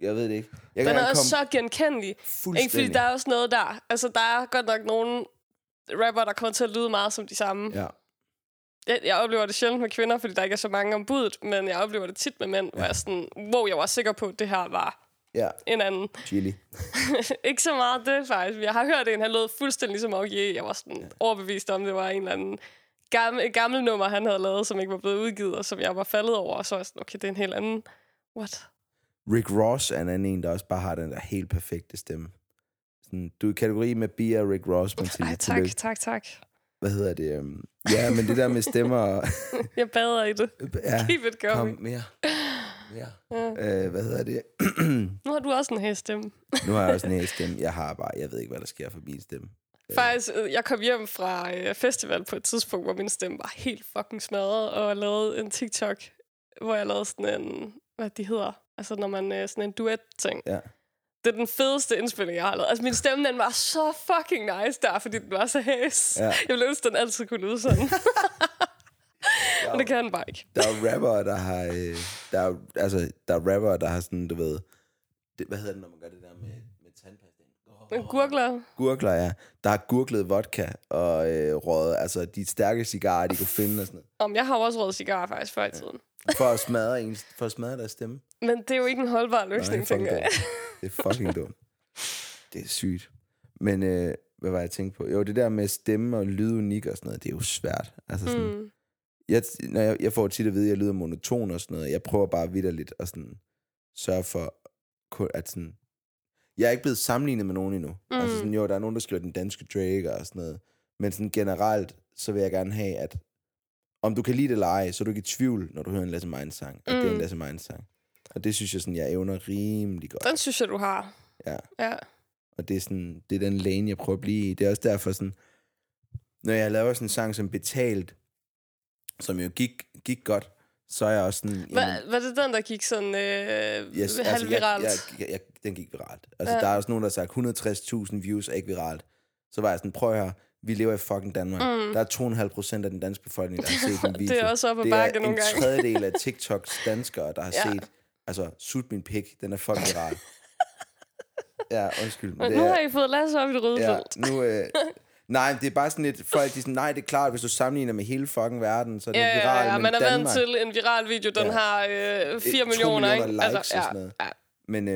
Jeg ved det ikke. Den er også så genkendelig. Ikke, fordi der er også noget der. Altså, der er godt nok nogle rapper, der kommer til at lyde meget som de samme. Ja. Jeg oplever det sjældent med kvinder, fordi der ikke er så mange om budet, men jeg oplever det tit med mænd, hvor jeg sådan, wow, jeg var sikker på, at det her var en anden. Chili. Ikke så meget det, faktisk. Jeg har hørt en, han lød fuldstændig ligesom okay. Jeg var sådan overbevist om, det var en eller anden gammel nummer, han havde lavet, som ikke var blevet udgivet, og som jeg var faldet over, og så var sådan, okay, det er en helt anden. What? Rick Ross er en anden en, der også bare har den der helt perfekte stemme. Sådan, du er i kategori med Bia og Rick Ross. Ej, tak. Hvad hedder det? Ja, men det der med stemmer... Jeg bader i det. Ja, keep it going. Kom mere. Ja. Hvad hedder det? Nu har du også en hæsstemme. Nu har jeg også en hæsstemme. Jeg har bare, jeg ved ikke, hvad der sker for min stemme. Faktisk, jeg kom hjem fra festival på et tidspunkt, hvor min stemme var helt fucking smadret, og lavede en TikTok, hvor jeg lavede sådan en, hvad de hedder, altså når man sådan en duet-ting. Ja. Det er den fedeste indspilling, jeg har lavet. Altså, min stemme, den var så fucking nice der, fordi den var så hæs. Ja. Jeg ville ønske, den altid kunne lyde sådan. Men det kan den bare ikke. Der er rappere, der har... der er rappere, der har sådan, du ved... Det, hvad hedder det, når man gør det der med tandpasta? Gurgler. Gurgler, ja. Der har gurglet vodka og røget... Altså, de stærke cigarer, de kunne finde og sådan noget. Jeg har også røget cigarer faktisk før i tiden. For at smadre deres stemme. Men det er jo ikke en holdbar løsning, tænker jeg. Det er fucking dumt. Det er sygt. Men hvad var jeg tænkt på? Jo, det der med stemme og lyde unik og sådan noget, det er jo svært. Altså sådan, jeg får tit at vide, at jeg lyder monoton og sådan noget. Jeg prøver bare vitterligt at sådan, sørge for, at sådan... Jeg er ikke blevet sammenlignet med nogen endnu. Altså sådan, jo, der er nogen, der skriver den danske Drake og sådan noget. Men sådan generelt, så vil jeg gerne have, at om du kan lide det eller ej, så er du ikke i tvivl, når du hører en Lasse Mainz-sang. At det er en Lasse Mainz-sang. Og det synes jeg sådan, jeg evner rimelig godt. Den synes jeg, du har. Ja. Og det er sådan, det er den lane, jeg prøver at blive i. Det er også derfor sådan, når jeg laver sådan en sang som Betalt, som jo gik godt, så er jeg også sådan... Var det den, der gik sådan halvviralt? Altså, den gik viralt. Altså, der er også nogen, der har sagt, 160.000 views er ikke viralt. Så var jeg sådan, prøv at høre, vi lever i fucking Danmark. Der er 2,5% af den danske befolkning, der har set en video. Det er også op ad bakke nogle gange. Det er en tredjedel af TikToks danskere, der har set... Altså, sut min pik, den er fucking viral. Ja, undskyld. Men nu har I fået Lasse op i det røde felt. Nej, det er bare sådan lidt, folk de sådan, nej, det er klart, hvis du sammenligner med hele fucking verden, så er det viral, men man er vant til en viral video, den har 4 millioner, ikke? Likes altså, og sådan noget. Ja. Men,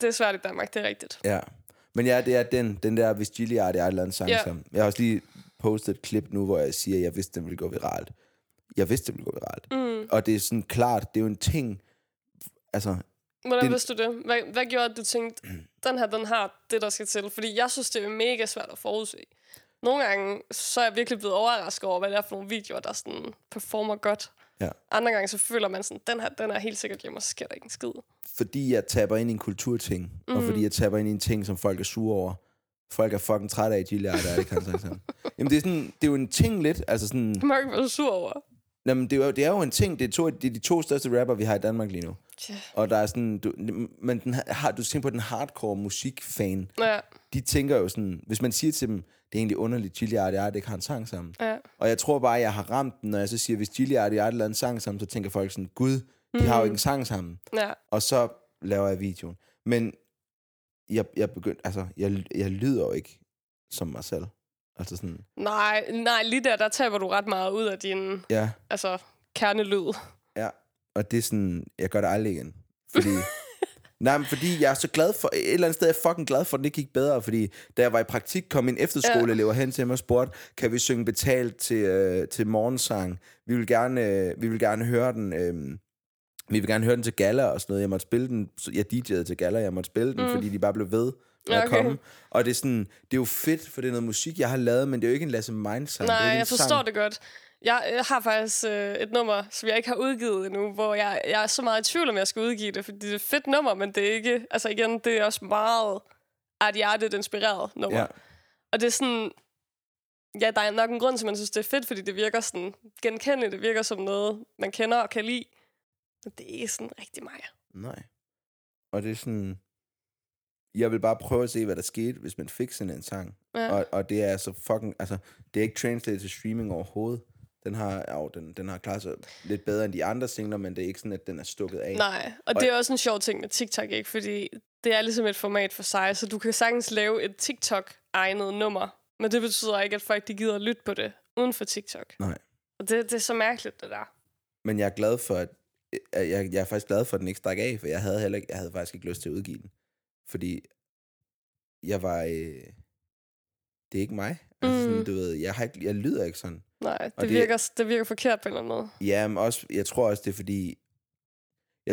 det er svært i Danmark, det er rigtigt. Ja, men ja, det er den der, hvis Gilli er det et eller andet sang sammen. Jeg har også lige postet et klip nu, hvor jeg siger, at jeg vidste, den ville gå viralt. Og det er sådan klart, det er jo en ting... Altså, hvordan vidste du det? Hvad gjorde, at du tænkte, den har det, der skal til? Fordi jeg synes, det er mega svært at forudse. Nogle gange, så er jeg virkelig blevet overrasket over, hvad det er for nogle videoer, der sådan performer godt. Ja. Andre gange, så føler man sådan, den er helt sikkert hjemme, og så sker der ikke en skid. Fordi jeg taber ind i en kulturting, og fordi jeg taber ind i en ting, som folk er sure over. Folk er fucking trætte af, Gilliard, der er det kan sådan. Jamen, det er jo en ting lidt, altså sådan... Man kan ikke være sur over. Jamen, det er jo en ting. Det er de to største rapper, vi har i Danmark lige nu. Yeah. Og der er sådan... Du tænker på den hardcore musikfan. Yeah. De tænker jo sådan... Hvis man siger til dem, det er egentlig underligt, Chili og Ardee ikke har en sang sammen. Yeah. Og jeg tror bare, jeg har ramt den, når jeg så siger, hvis Chili og Ardee lavede en sang sammen, så tænker folk sådan, gud, de har jo ikke en sang sammen. Yeah. Og så laver jeg videoen. Men jeg begyndte... Altså, jeg lyder jo ikke som mig selv. Altså sådan... Nej, lige der taber du ret meget ud af din... Ja. Altså, kernelyd. Ja. Og det er sådan, jeg gør det aldrig igen. Fordi, men fordi jeg er så glad for, et eller andet sted er jeg fucking glad for, at det gik bedre. Fordi da jeg var i praktik, kom min efterskoleelever hen til mig og spurgte, kan vi synge Betalt til morgensang? Vi vil gerne høre den, vi vil gerne høre den til gala og sådan noget. Jeg måtte spille den, jeg DJ'ede til gala, jeg måtte spille den, fordi de bare blev ved med at komme. Og det er sådan, det er jo fedt, for det er noget musik, jeg har lavet, men det er jo ikke en Lasse Mainz-sang. Nej, jeg forstår det godt. Jeg har faktisk et nummer, som jeg ikke har udgivet endnu, hvor jeg er så meget i tvivl, om jeg skal udgive det, fordi det er et fedt nummer, men det er ikke... Altså igen, det er også meget artiartet inspireret nummer. Ja. Og det er sådan... Ja, der er nok en grund til, man synes, det er fedt, fordi det virker sådan genkendeligt, det virker som noget, man kender og kan lide. Men det er ikke sådan rigtig mig. Nej. Og det er sådan... Jeg vil bare prøve at se, hvad der skete, hvis man fik sådan en sang. Ja. Og det er så fucking... Altså, det er ikke translated til streaming overhovedet. Den har klaret sig lidt bedre end de andre singler, men det er ikke sådan, at den er stukket af. Nej, og det er også en sjov ting med TikTok, ikke? Fordi det er ligesom et format for sig, så du kan sagtens lave et TikTok-egnet nummer, men det betyder ikke, at folk de gider at lytte på det uden for TikTok. Nej. Og det er så mærkeligt, det der. Men jeg er glad for, at jeg er faktisk glad for, at den ikke stak af, for jeg havde faktisk ikke lyst til at udgive den. Fordi jeg var... det er ikke mig. Altså, sådan, du ved, jeg lyder ikke sådan. Nej, det virker forkert på en eller anden måde. Ja, men også, jeg tror også, det er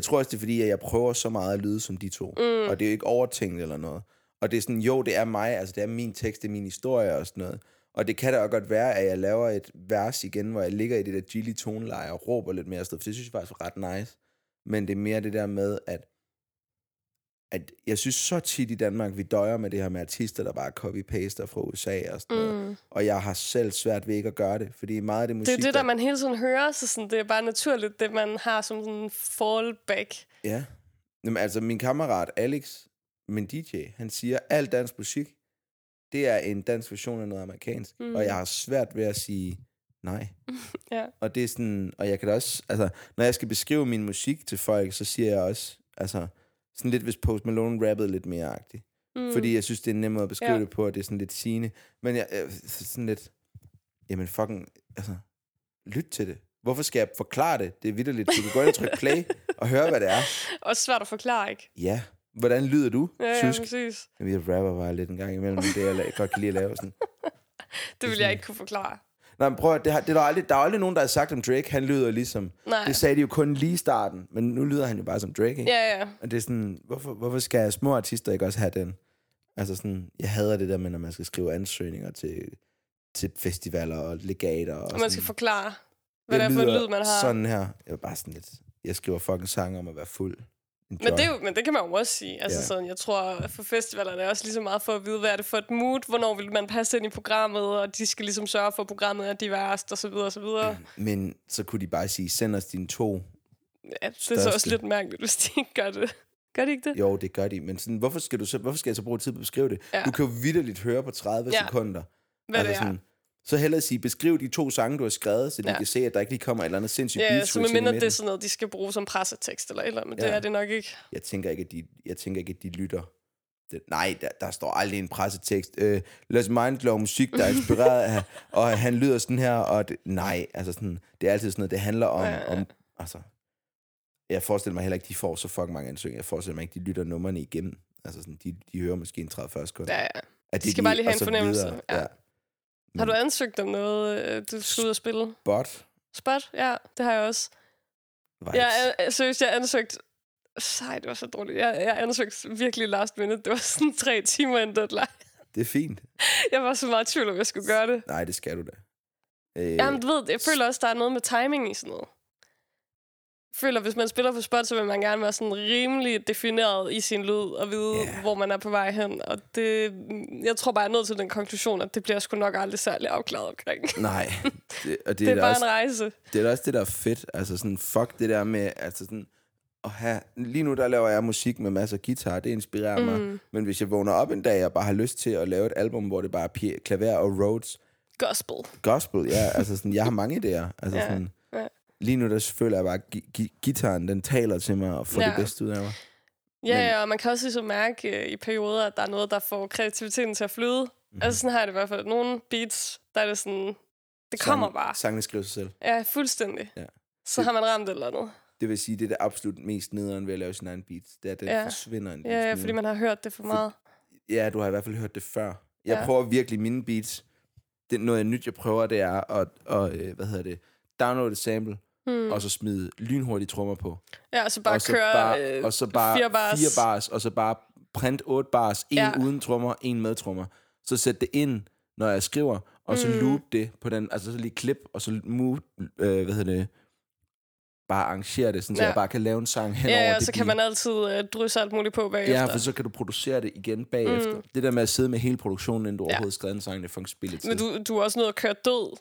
fordi, at jeg prøver så meget at lyde som de to. Og det er jo ikke overtænkt eller noget. Og det er sådan, jo, det er mig, altså det er min tekst, det er min historie og sådan noget. Og det kan da også godt være, at jeg laver et vers igen, hvor jeg ligger i det der Gilli toneleje og råber lidt mere afsted, for det synes jeg faktisk er ret nice. men det er mere det der med, at jeg synes så tit i Danmark, vi døjer med det her med artister, der bare copy-paster fra USA og sådan noget. Og jeg har selv svært ved ikke at gøre det, fordi meget af det musik... Det er det, der man hele tiden hører, så sådan, det er bare naturligt, det man har som sådan en fallback. Ja. Jamen, altså, min kammerat Alex, min DJ, han siger, al dansk musik, det er en dansk version af noget amerikansk. Og jeg har svært ved at sige nej. Ja. Og det er sådan... Og jeg kan også... Altså, når jeg skal beskrive min musik til folk, så siger jeg også... Altså... Sådan lidt, hvis Post Malone rappede lidt mere-agtigt. Fordi jeg synes, det er nemmere at beskrive det på, og det er sådan lidt sigende. Men jeg sådan lidt... Jamen fucking... Altså, lyt til det. Hvorfor skal jeg forklare det? Det er vitterligt. Du kan gå ind og trykke play og høre, hvad det er. Og svært at forklare, ikke? Ja. Hvordan lyder du, Sjuusk? Ja, præcis. Jamen, jeg rapper bare lidt en gang imellem, det jeg godt kan lide at lave sådan. Det vil jeg ikke kunne forklare. Nej, men prøv at, der er aldrig nogen, der har sagt om Drake, han lyder ligesom... Nej. Det sagde de jo kun lige i starten, men nu lyder han jo bare som Drake, ikke? Ja, ja. Og det er sådan, hvorfor skal små artister ikke også have den? Altså sådan, jeg hader det der med, når man skal skrive ansøgninger til festivaler og legater. Og man sådan, skal forklare, hvad det er for en lyd, man har. Sådan her. Jeg var bare sådan lidt... Jeg skriver fucking sange om at være fuld. Men det kan man jo også sige. Altså sådan, jeg tror, for festivalerne er også lige så meget for at vide, hvad er det for et mood, hvornår vil man passe ind i programmet, og de skal ligesom sørge for, at programmet er diverst, og så videre, og så videre. Men så kunne de bare sige, send os dine to største. Det er så også lidt mærkeligt, hvis de ikke gør det. Gør de ikke det? Jo, det gør de, men sådan, hvorfor skal jeg så bruge tid på at beskrive det? Ja. Du kan jo vitterligt høre på 30 sekunder. Hvad altså det er. Sådan, så hellere sige, beskriv de to sange, du har skrevet, så de kan se, at der ikke lige kommer et eller andet sindssygt beat. Ja, så man minder, det er sådan noget, de skal bruge som pressetekst eller et eller andet, men det er det nok ikke. Jeg tænker ikke, at de lytter. Nej, der står aldrig en pressetekst. Lad os mindblow musik, der er inspireret af, og han lyder sådan her, og det, nej, altså sådan, det er altid sådan noget, det handler om, om altså, jeg forestiller mig heller ikke, de får så fucking mange ansøgninger. Jeg forestiller mig ikke, de lytter nummerne igennem. Altså sådan, de hører måske en 30-40 sekunder. Ja, ja. De skal bare lige have en fornemmelse. Videre, ja. Har du ansøgt om noget, du skulle ud og spille? Spot, ja, det har jeg også. Jeg ansøgte... Sej, det var så dårligt. Jeg ansøgte virkelig last minute. Det var sådan 3 timer inden deadline. Det er fint. Jeg var så meget i tvivl, om jeg skulle gøre det. Nej, det skal du da. Jamen, du ved, jeg føler også, der er noget med timing i sådan noget. Jeg føler, hvis man spiller på Spot, så vil man gerne være sådan rimelig defineret i sin lyd og vide, hvor man er på vej hen. Og det, jeg tror bare, jeg er nødt til den konklusion, at det bliver sgu nok aldrig særlig afklaret omkring. Nej. Det er bare også en rejse. Det er også det, der er fedt. Altså sådan, fuck det der med, altså sådan, at have... Lige nu, der laver jeg musik med masser af guitar, det inspirerer mig. Men hvis jeg vågner op en dag og bare har lyst til at lave et album, hvor det bare er klaver og Rhodes. Gospel, ja. Altså sådan, jeg har mange idéer. Altså sådan... Lige nu, der føler jeg bare, at gitaren, den taler til mig og får det bedste ud af mig. Ja, og man kan også ligesom mærke i perioder, at der er noget, der får kreativiteten til at flyde. Altså sådan har jeg det i hvert fald. Nogle beats, der er det sådan, det kommer bare. Sangene skriver sig selv. Ja, fuldstændig. Ja. Så har man ramt eller noget. Det vil sige, det er det absolut mest nederen ved at lave sin egen beats. Det er, at den forsvinder en lille smule. Fordi man har hørt det for meget. Ja, du har i hvert fald hørt det før. Jeg prøver virkelig mine beats. Det er noget nyt, jeg prøver, det er at download et sample. Og så smide lynhurtige trommer på. Ja, og så bare køre 4 bars, og så bare print 8 bars, en uden trommer, en med trommer. Så sæt det ind, når jeg skriver, og så loop det på den, altså så lige klip, og så move, bare arrangere det, sådan, så jeg bare kan lave en sang henover. Ja, og så kan man altid drysse alt muligt på bagefter. Ja, for så kan du producere det igen bagefter. Det der med at sidde med hele produktionen, inden du overhovedet skrev en sang, det får en spillet til. Men du er også nødt at køre død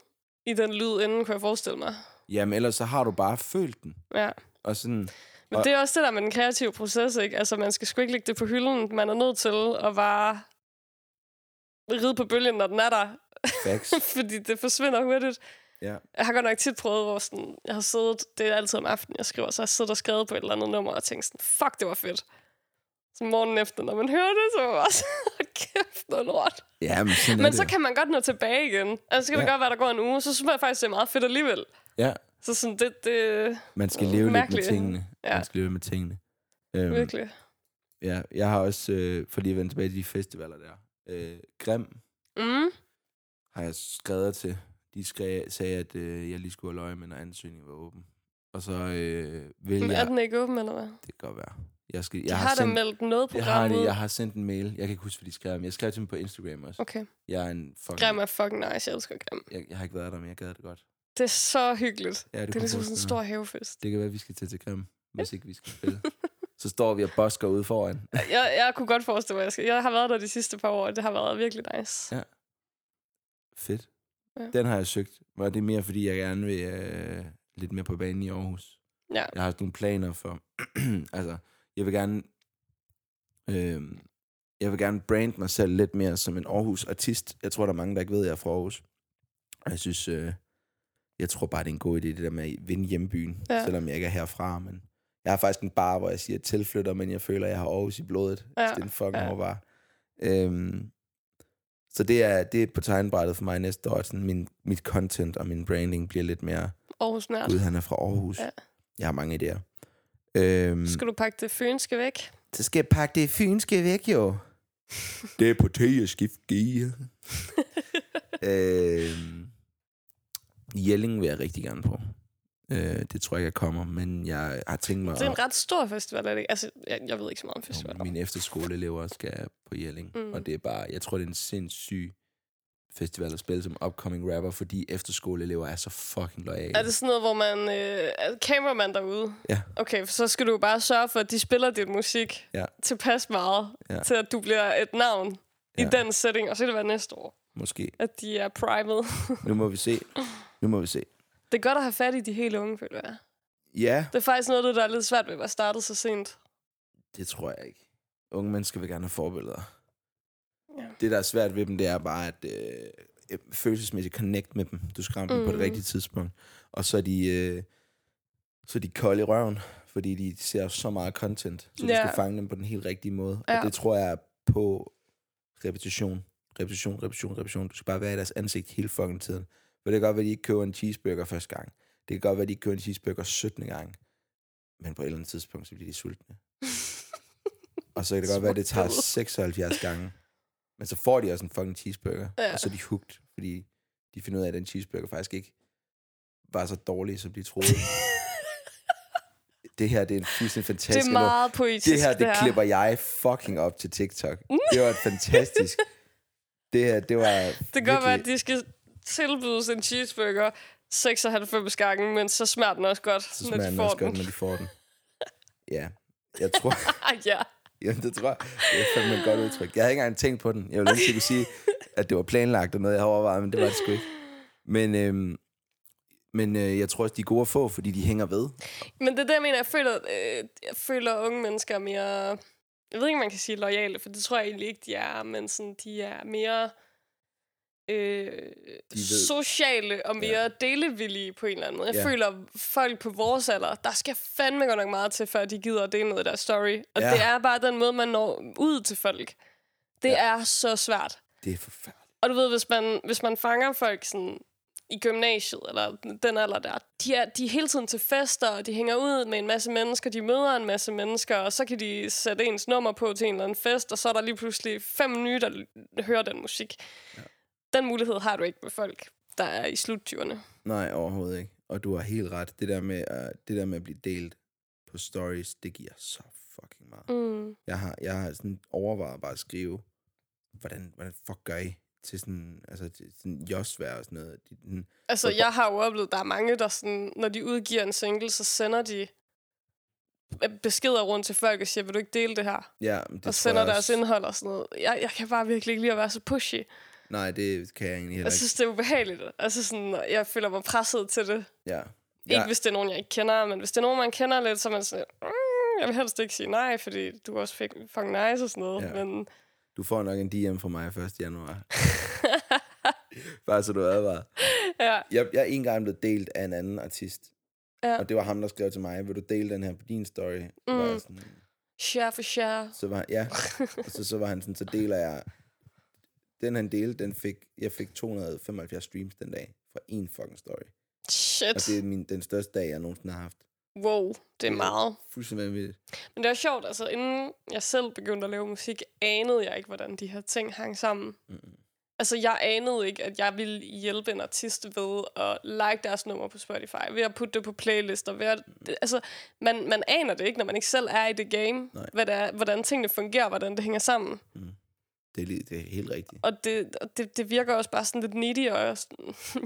i den lyd inden, kunne jeg forestille mig. Jamen, ellers så har du bare følt den. Ja. Og sådan, men det er også det der med den kreative proces, ikke? Altså, man skal sgu ikke lægge det på hylden. Man er nødt til at bare ride på bølgen, når den er der. Facts. Fordi det forsvinder hurtigt. Ja. Jeg har godt nok tit prøvet, hvor sådan, jeg har siddet... Det er altid om aftenen, jeg skriver. Så jeg sidder og skrevet på et eller andet nummer og tænker sådan, fuck, det var fedt. Så morgenen efter, når man hører det, så var også kæft noget lort. Ja, men så kan man godt nå tilbage igen. Altså, så kan det godt være, der går en uge. Så synes jeg faktisk, det er meget fedt alligevel. Ja. Så sådan det man skal leve mærkeligt. Lidt med tingene. Ja. Man skal leve med tingene. Virkelig. Ja, jeg har også, for lige at vende tilbage til de festivaler der, Grim har jeg skrevet til. De sagde, at jeg lige skulle have løje med, når ansøgningen var åben. Og så men er den ikke åben, eller hvad? Det kan godt være. Jeg har meldt noget program ud. Jeg har sendt en mail. Jeg kan ikke huske, hvad de skrev. Men jeg skrev til dem på Instagram også. Okay. Grim er fucking nice. Jeg elsker Grim. Jeg har ikke været der, men jeg gad det godt. Det er så hyggeligt. Ja, det er ligesom sådan en stor havefest. Det kan være, vi skal til Grim. hvis ikke vi skal spille. Så står vi og busker ude foran. Jeg kunne godt forestille mig, jeg skal. Jeg har været der de sidste par år, og det har været virkelig nice. Ja. Fedt. Ja. Den har jeg søgt. Og det er mere, fordi jeg gerne vil lidt mere på banen i Aarhus. Ja. Jeg har nogle planer for... altså, jeg vil gerne... jeg vil gerne brande mig selv lidt mere som en Aarhus-artist. Jeg tror, der er mange, der ikke ved, at jeg er fra Aarhus. Og jeg synes... jeg tror bare, det er en god idé, det der med at vinde hjembyen. Ja. Selvom jeg ikke er herfra, men... Jeg har faktisk en bar, hvor jeg siger tilflytter, men jeg føler, jeg har Aarhus i blodet. Ja. Så det er en fucking hårdbar. Så det er på tegnebrættet for mig næste år. Sådan mit content og min branding bliver lidt mere... Aarhus-nært. Gud, han er fra Aarhus. Ja. Jeg har mange idéer. Skal du pakke det fynske væk? Så skal jeg pakke det fynske væk, jo. Det er på te og skift gear. Jelling vil jeg rigtig gerne på. Det tror jeg ikke, jeg kommer, men jeg har tænkt mig... Det er en ret stor festival, er det ikke? Altså, jeg ved ikke så meget om festivaler. Mine efterskoleelever skal på Jelling, og det er bare... Jeg tror, det er en sindssyg festival at spille som upcoming rapper, fordi efterskoleelever er så fucking loyale. Er det sådan noget, hvor man... cameraman derude? Ja. Okay, så skal du bare sørge for, at de spiller din musik tilpas meget, til at du bliver et navn i den setting, og så kan det være næste år. Måske. At de er primed. Nu må vi se. Det er godt at have fat i de helt unge, føler jeg. Ja. Det er faktisk noget, der er lidt svært ved at være startet så sent. Det tror jeg ikke. Unge mennesker vil gerne have forbilleder. Ja. Det, der er svært ved dem, det er bare at følelsesmæssigt connect med dem. Du skal ramme dem på det rigtige tidspunkt. Og så er de kolde i røven, fordi de ser så meget content. Så du skal fange dem på den helt rigtige måde. Ja. Og det tror jeg er på repetition. Du skal bare være i deres ansigt hele fucking tiden. For det kan godt være, at de ikke køber en cheeseburger første gang. Det kan godt være, at de ikke køber en cheeseburger 17. gang. Men på et eller andet tidspunkt, så bliver de sultne. Og så kan det godt være, at det tager 76 gange. Men så får de også en fucking cheeseburger. Ja. Og så er de hooked, fordi de finder ud af, at den cheeseburger faktisk ikke var så dårlig, som de troede. Det her, det er en fuldstændig fantastisk... Det er meget poetisk. Det her klipper jeg fucking op til TikTok. Det var et fantastisk... Det kan godt være, at de skal... tilbydes en cheeseburger 96 gange, men så smager den også godt, når de får den. Ja, jeg tror... ja. Jamen, det tror jeg. Det er fandme et godt udtryk. Jeg havde ikke engang tænkt på den. Jeg ville ikke sige, at det var planlagt og noget, jeg havde overvejet, men det var det sgu ikke. Men jeg tror også, de er gode at få, fordi de hænger ved. Men det er det, jeg mener. Jeg føler unge mennesker er mere... Jeg ved ikke, man kan sige loyale, for det tror jeg egentlig ikke, de er, men sådan, de er mere... sociale og mere delevillige på en eller anden måde. Jeg føler folk på vores alder, der skal fandme godt nok meget til, før de gider at dele noget af deres story. Og det er bare den måde, man når ud til folk. Det er så svært. Det er forfærdeligt. Og du ved, hvis man fanger folk sådan i gymnasiet, eller den alder der, de er hele tiden til fester, og de hænger ud med en masse mennesker, de møder en masse mennesker, og så kan de sætte ens nummer på til en eller anden fest, og så er der lige pludselig 5 nye, der hører den musik. Ja. Den mulighed har du ikke med folk, der er i sluttyverne. Nej, overhovedet ikke. Og du har helt ret. Det der med at blive delt på stories, det giver så fucking meget. Mm. Jeg har sådan overvejet bare at skrive, hvordan fuck gør I til sådan, altså til sådan Josvær og sådan noget. Altså, jeg har jo oplevet, der er mange, der sådan, når de udgiver en single, så sender de beskeder rundt til folk og siger, vil du ikke dele det her? Ja, det og sender deres indhold og sådan noget. Jeg kan bare virkelig ikke lide at være så pushy. Nej, det kan jeg egentlig heller ikke. Jeg synes, det er ubehageligt. Altså sådan, jeg føler mig presset til det. Ja. Ikke hvis det er nogen, jeg ikke kender, men hvis det er nogen, man kender lidt, så er man sådan, jeg vil helst ikke sige nej, fordi du er også fucking nice og sådan noget. Ja. Men... Du får nok en DM fra mig 1. januar. Bare så du advarer. Ja. Jeg er engang blevet delt af en anden artist. Ja. Og det var ham, der skrev til mig, vil du dele den her på din story? Var sådan, share for share. Så var, og så var han sådan, så deler jeg... Den han delte, jeg fik 275 streams den dag fra en fucking story. Shit. Og det er den største dag, jeg nogensinde har haft. Wow, det er meget. Fuldstændig vanvittigt. Men det var sjovt, altså inden jeg selv begyndte at lave musik, anede jeg ikke, hvordan de her ting hang sammen. Mm-hmm. Altså jeg anede ikke, at jeg ville hjælpe en artist ved at like deres nummer på Spotify, ved at putte det på playlister, ved at, altså man aner det ikke, når man ikke selv er i det game, hvordan tingene fungerer, hvordan det hænger sammen. Mm. Det er helt rigtigt. Og det virker også bare sådan lidt needy, og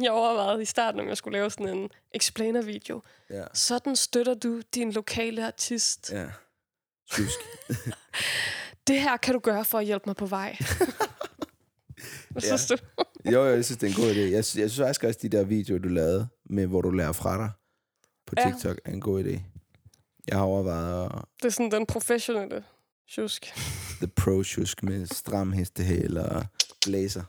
jeg overvejede i starten, om jeg skulle lave sådan en explainer-video. Ja. Sådan støtter du din lokale artist. Ja. Sjuusk. Det her kan du gøre for at hjælpe mig på vej. Hvad synes du? Jo, jeg synes, det er en god idé. Jeg synes også, de der videoer, du lavede, med hvor du lærer fra dig på TikTok, er en god idé. Jeg har overvejet... Det er sådan den professionelle sjusk. The pro-sjusk med stram hestehæl og blazer.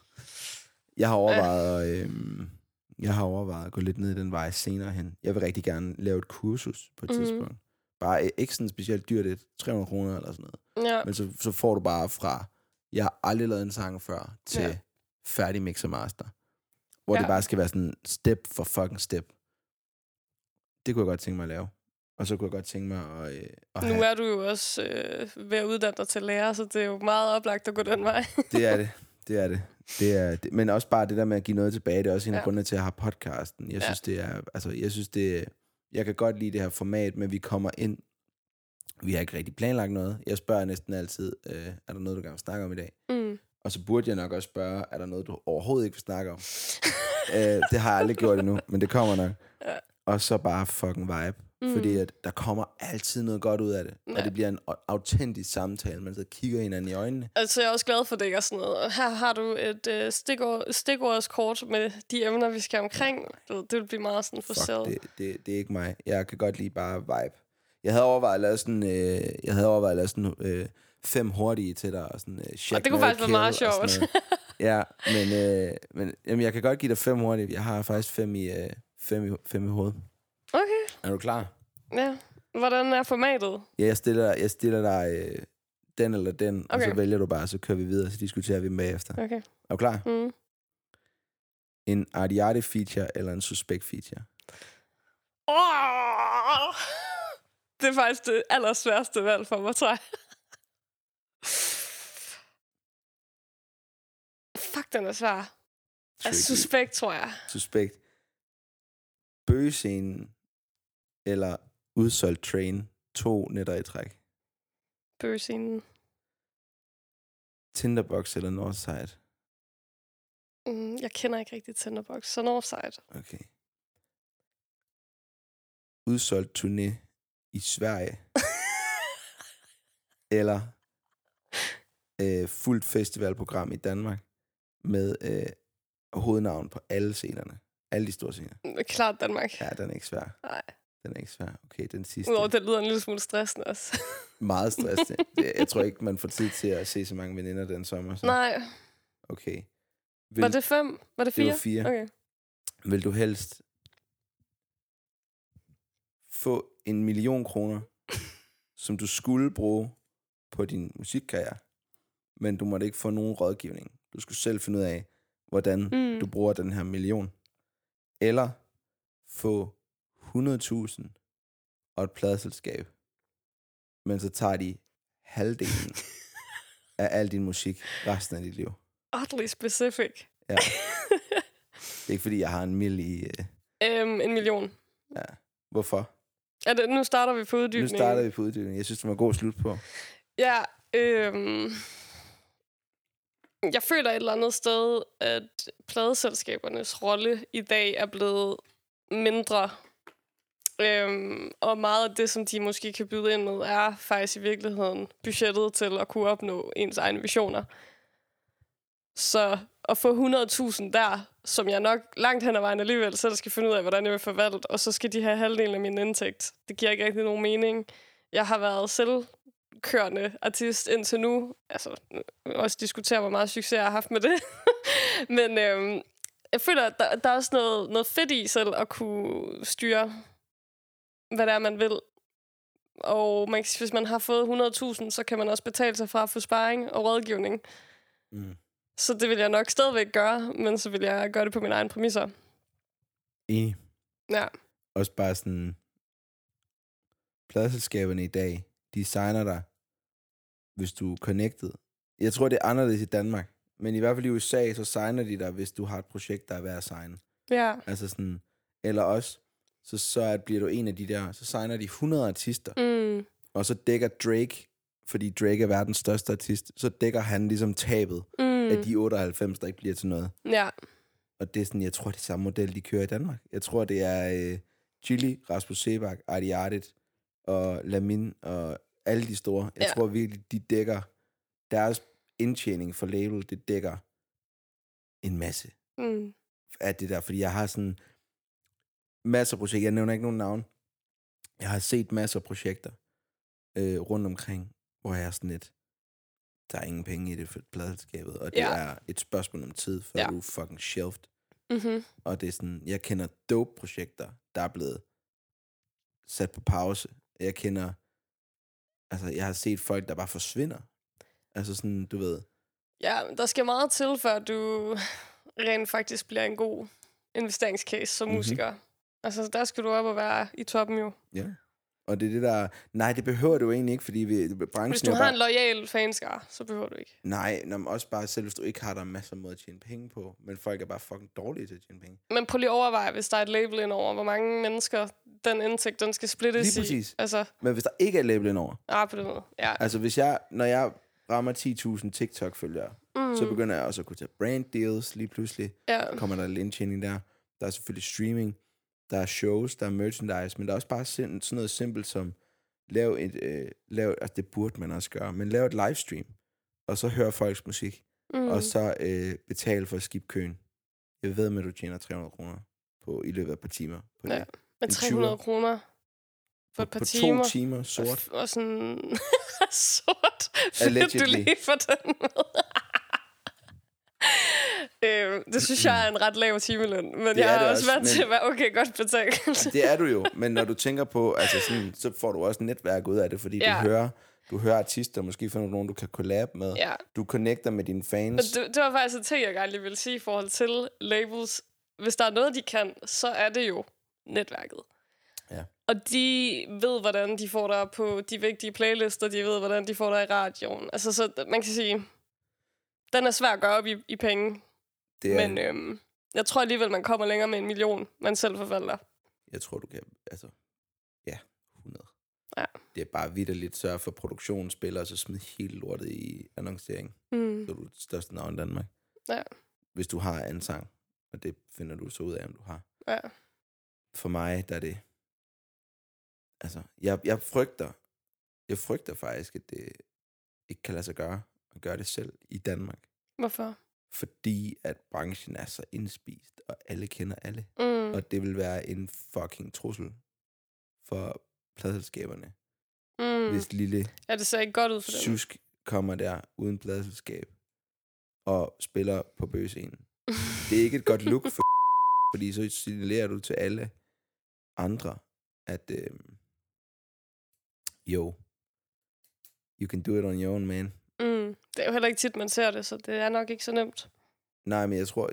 Jeg har overvejet at gå lidt ned i den vej senere hen. Jeg vil rigtig gerne lave et kursus på et tidspunkt. Bare ikke sådan specielt dyrt, det 300 kroner eller sådan noget. Ja. Men så får du bare fra, jeg har aldrig lavet en sang før, til færdig mix og master. Hvor det bare skal være sådan step for fucking step. Det kunne jeg godt tænke mig at lave. Og så kunne jeg godt tænke mig at... Nu er du jo også ved at uddanne dig til lærer, så det er jo meget oplagt at gå den vej. Det er det. Men også bare det der med at give noget tilbage, det er også en af grundene til, at jeg har podcasten. Jeg synes, det er... Jeg kan godt lide det her format, men vi kommer ind. Vi har ikke rigtig planlagt noget. Jeg spørger næsten altid, er der noget, du gerne vil snakke om i dag? Mm. Og så burde jeg nok også spørge, er der noget, du overhovedet ikke vil snakke om? Det har jeg aldrig gjort endnu, men det kommer nok. Ja. Og så bare fucking vibe. Fordi at der kommer altid noget godt ud af det. Ja. Og det bliver en autentisk samtale. Man så kigger hinanden i øjnene. Altså jeg er også glad for det ikke er sådan noget. Her har du et stikordskort med de emner vi skal omkring. Det vil blive meget sådan forstået. Det er ikke mig. Jeg kan godt lide bare vibe. Jeg havde overvejet at lave sådan 5 hurtige til dig og sådan check. Det kunne faktisk være meget sjovt. Ja, men jamen, jeg kan godt give dig 5 hurtige. Jeg har faktisk 5 i hovedet. Okay. Er du klar? Ja. Hvordan er formatet? Ja, jeg stiller dig den eller den, okay. Og så vælger du bare, så kører vi videre, så diskuterer vi med efter. Okay. Er du klar? Mm. En Ardee feature eller en Suspekt feature? Oh! Det er faktisk det allersværeste valg for mig, tror jeg. Fuck, den er svær. Altså, Suspekt, tror jeg. Suspekt. Bøgescenen eller udsolgt train 2 nætter i træk? Bøgescenen. Tinderbox eller Northside? Jeg kender ikke rigtig Tinderbox, så Northside. Okay. Udsolgt turné i Sverige? Eller fuldt festivalprogram i Danmark med hovednavn på alle scenerne? Alle de store scener. Klart Danmark. Ja, den er ikke svær. Nej. Den er ikke svær. Okay, den sidste. Udover, det lyder en lille smule stressende også. Meget stressende. Jeg tror ikke, man får tid til at se så mange veninder den sommer. Så. Nej. Okay. Var det 5? Var det 4? Det var 4. Okay. Vil du helst få 1 million kroner, som du skulle bruge på din musikkarriere, men du måtte ikke få nogen rådgivning? Du skulle selv finde ud af, hvordan du bruger den her million. Eller få 100.000 og et pladeselskab, men så tager de halvdelen af al din musik resten af dit liv. Oddly specific. Ja. Det er ikke fordi, jeg har en mil i... 1 million. Ja. Hvorfor? Ja, nu starter vi på uddybningen. Jeg synes, det var god slut på. Ja, jeg føler et eller andet sted, at pladeselskabernes rolle i dag er blevet mindre. Og meget af det, som de måske kan byde ind med, er faktisk i virkeligheden budgettet til at kunne opnå ens egne visioner. Så at få 100.000 der, som jeg nok langt hen ad vejen alligevel selv skal finde ud af, hvordan jeg vil forvalte, og så skal de have halvdelen af min indtægt. Det giver ikke rigtig nogen mening. Jeg har været selvkørende artist indtil nu. Altså, også diskutere, hvor meget succes jeg har haft med det. Men jeg føler, at der er også noget fedt i selv at kunne styre, hvad det er, man vil. Og man, hvis man har fået 100.000, så kan man også betale sig fra at få sparring og rådgivning. Mm. Så det vil jeg nok stadigvæk gøre, men så vil jeg gøre det på mine egne præmisser. Ja. Også bare sådan, pladeselskaberne i dag, de signer dig, hvis du er connected. Jeg tror, det er anderledes i Danmark. Men i hvert fald i USA, så signer de dig, hvis du har et projekt, der er værd at signe. Ja. Altså sådan, eller også, så bliver du en af de der, så signer de 100 artister. Mm. Og så dækker Drake fordi Drake er verdens største artist, så dækker han ligesom tabet af de 98, der ikke bliver til noget. Ja. Og det er sådan, jeg tror, det er samme model, de kører i Danmark. Jeg tror, det er Gilli, Rasmus Sebak, Ardee og Lamin og alle de store. Jeg tror virkelig, de dækker deres indtjening for label, det dækker en masse af det der. Fordi jeg har sådan masser af projekter. Jeg nævner ikke nogen navn. Jeg har set masser af projekter rundt omkring, hvor jeg er sådan lidt, der er ingen penge i det for pladselskabet, og det er et spørgsmål om tid, før du fucking shelved. Mm-hmm. Og det er sådan, jeg kender dope projekter, der er blevet sat på pause. Jeg kender, altså jeg har set folk, der bare forsvinder. Altså sådan, du ved. Ja, der skal meget til, før du rent faktisk bliver en god investeringscase som musiker. Altså der skal du op og være i toppen jo. Ja. Og det er det der... Nej, det behøver du egentlig ikke, fordi branchen... Hvis du har bare... en loyal fanskare, så behøver du ikke. Nej, men også bare selv, hvis du ikke har der masser af måder at tjene penge på. Men folk er bare fucking dårlige til at tjene penge. Men prøv lige at overveje, hvis der er et label indover, hvor mange mennesker den indtægt, den skal splittes i. Lige præcis. Altså... Men hvis der ikke er et label indover... Ah, på den måde, ja. Altså hvis jeg... Når jeg rammer 10.000 TikTok-følgere, så begynder jeg også at kunne tage brand deals lige pludselig. Ja. Kommer der lidt indtjening der. Der er selvfølgelig streaming. Der er shows, der er merchandise, men der er også bare sådan noget simpelt som, altså det burde man også gøre, men lav et livestream, og så høre folks musik, og så betale for at skippe køen. Jeg ved, at du tjener 300 kroner i løbet af et par timer. På ja, det. Men 300 kroner for et par timer? På 2 timer, sort. Og sådan, sort, fedt du lige for den måde. Det synes jeg er en ret lav timeløn, men jeg har også været til at være okay godt betalt. Det er du jo, men når du tænker på, altså sådan, så får du også netværk ud af det, fordi du hører artister, måske finder du nogen, du kan collab med. Ja. Du connecter med dine fans. Og det var faktisk en ting, jeg gerne lige ville sige i forhold til labels. Hvis der er noget, de kan, så er det jo netværket. Ja. Og de ved, hvordan de får dig på de vigtige playlister, de ved, hvordan de får dig i radioen. Altså, så man kan sige... Den er svær at gøre op i penge. Men jeg tror alligevel, man kommer længere med 1 million, man selv forvalter. Jeg tror, du kan... Altså, ja, 100. Ja. Det er bare vitterligt sørge for produktionsspillere, og så smid hele lortet i annoncering. Så er du det største navn i Danmark. Ja. Hvis du har en sang, og det finder du så ud af, om du har. Ja. For mig, der er det... Altså, jeg frygter faktisk, at det ikke kan lade sig gøre. Og gør det selv i Danmark. Hvorfor? Fordi at branchen er så indspist, og alle kender alle. Og det vil være en fucking trussel for pladselskaberne. Hvis lille det ser ikke godt ud for dem. Sjuusk kommer der uden pladselskab og spiller på bøgescenen. Det er ikke et godt look for fordi så signalerer du til alle andre, at you can do it on your own, man. Det er jo heller ikke tit, man ser det, så det er nok ikke så nemt. Nej, men jeg tror...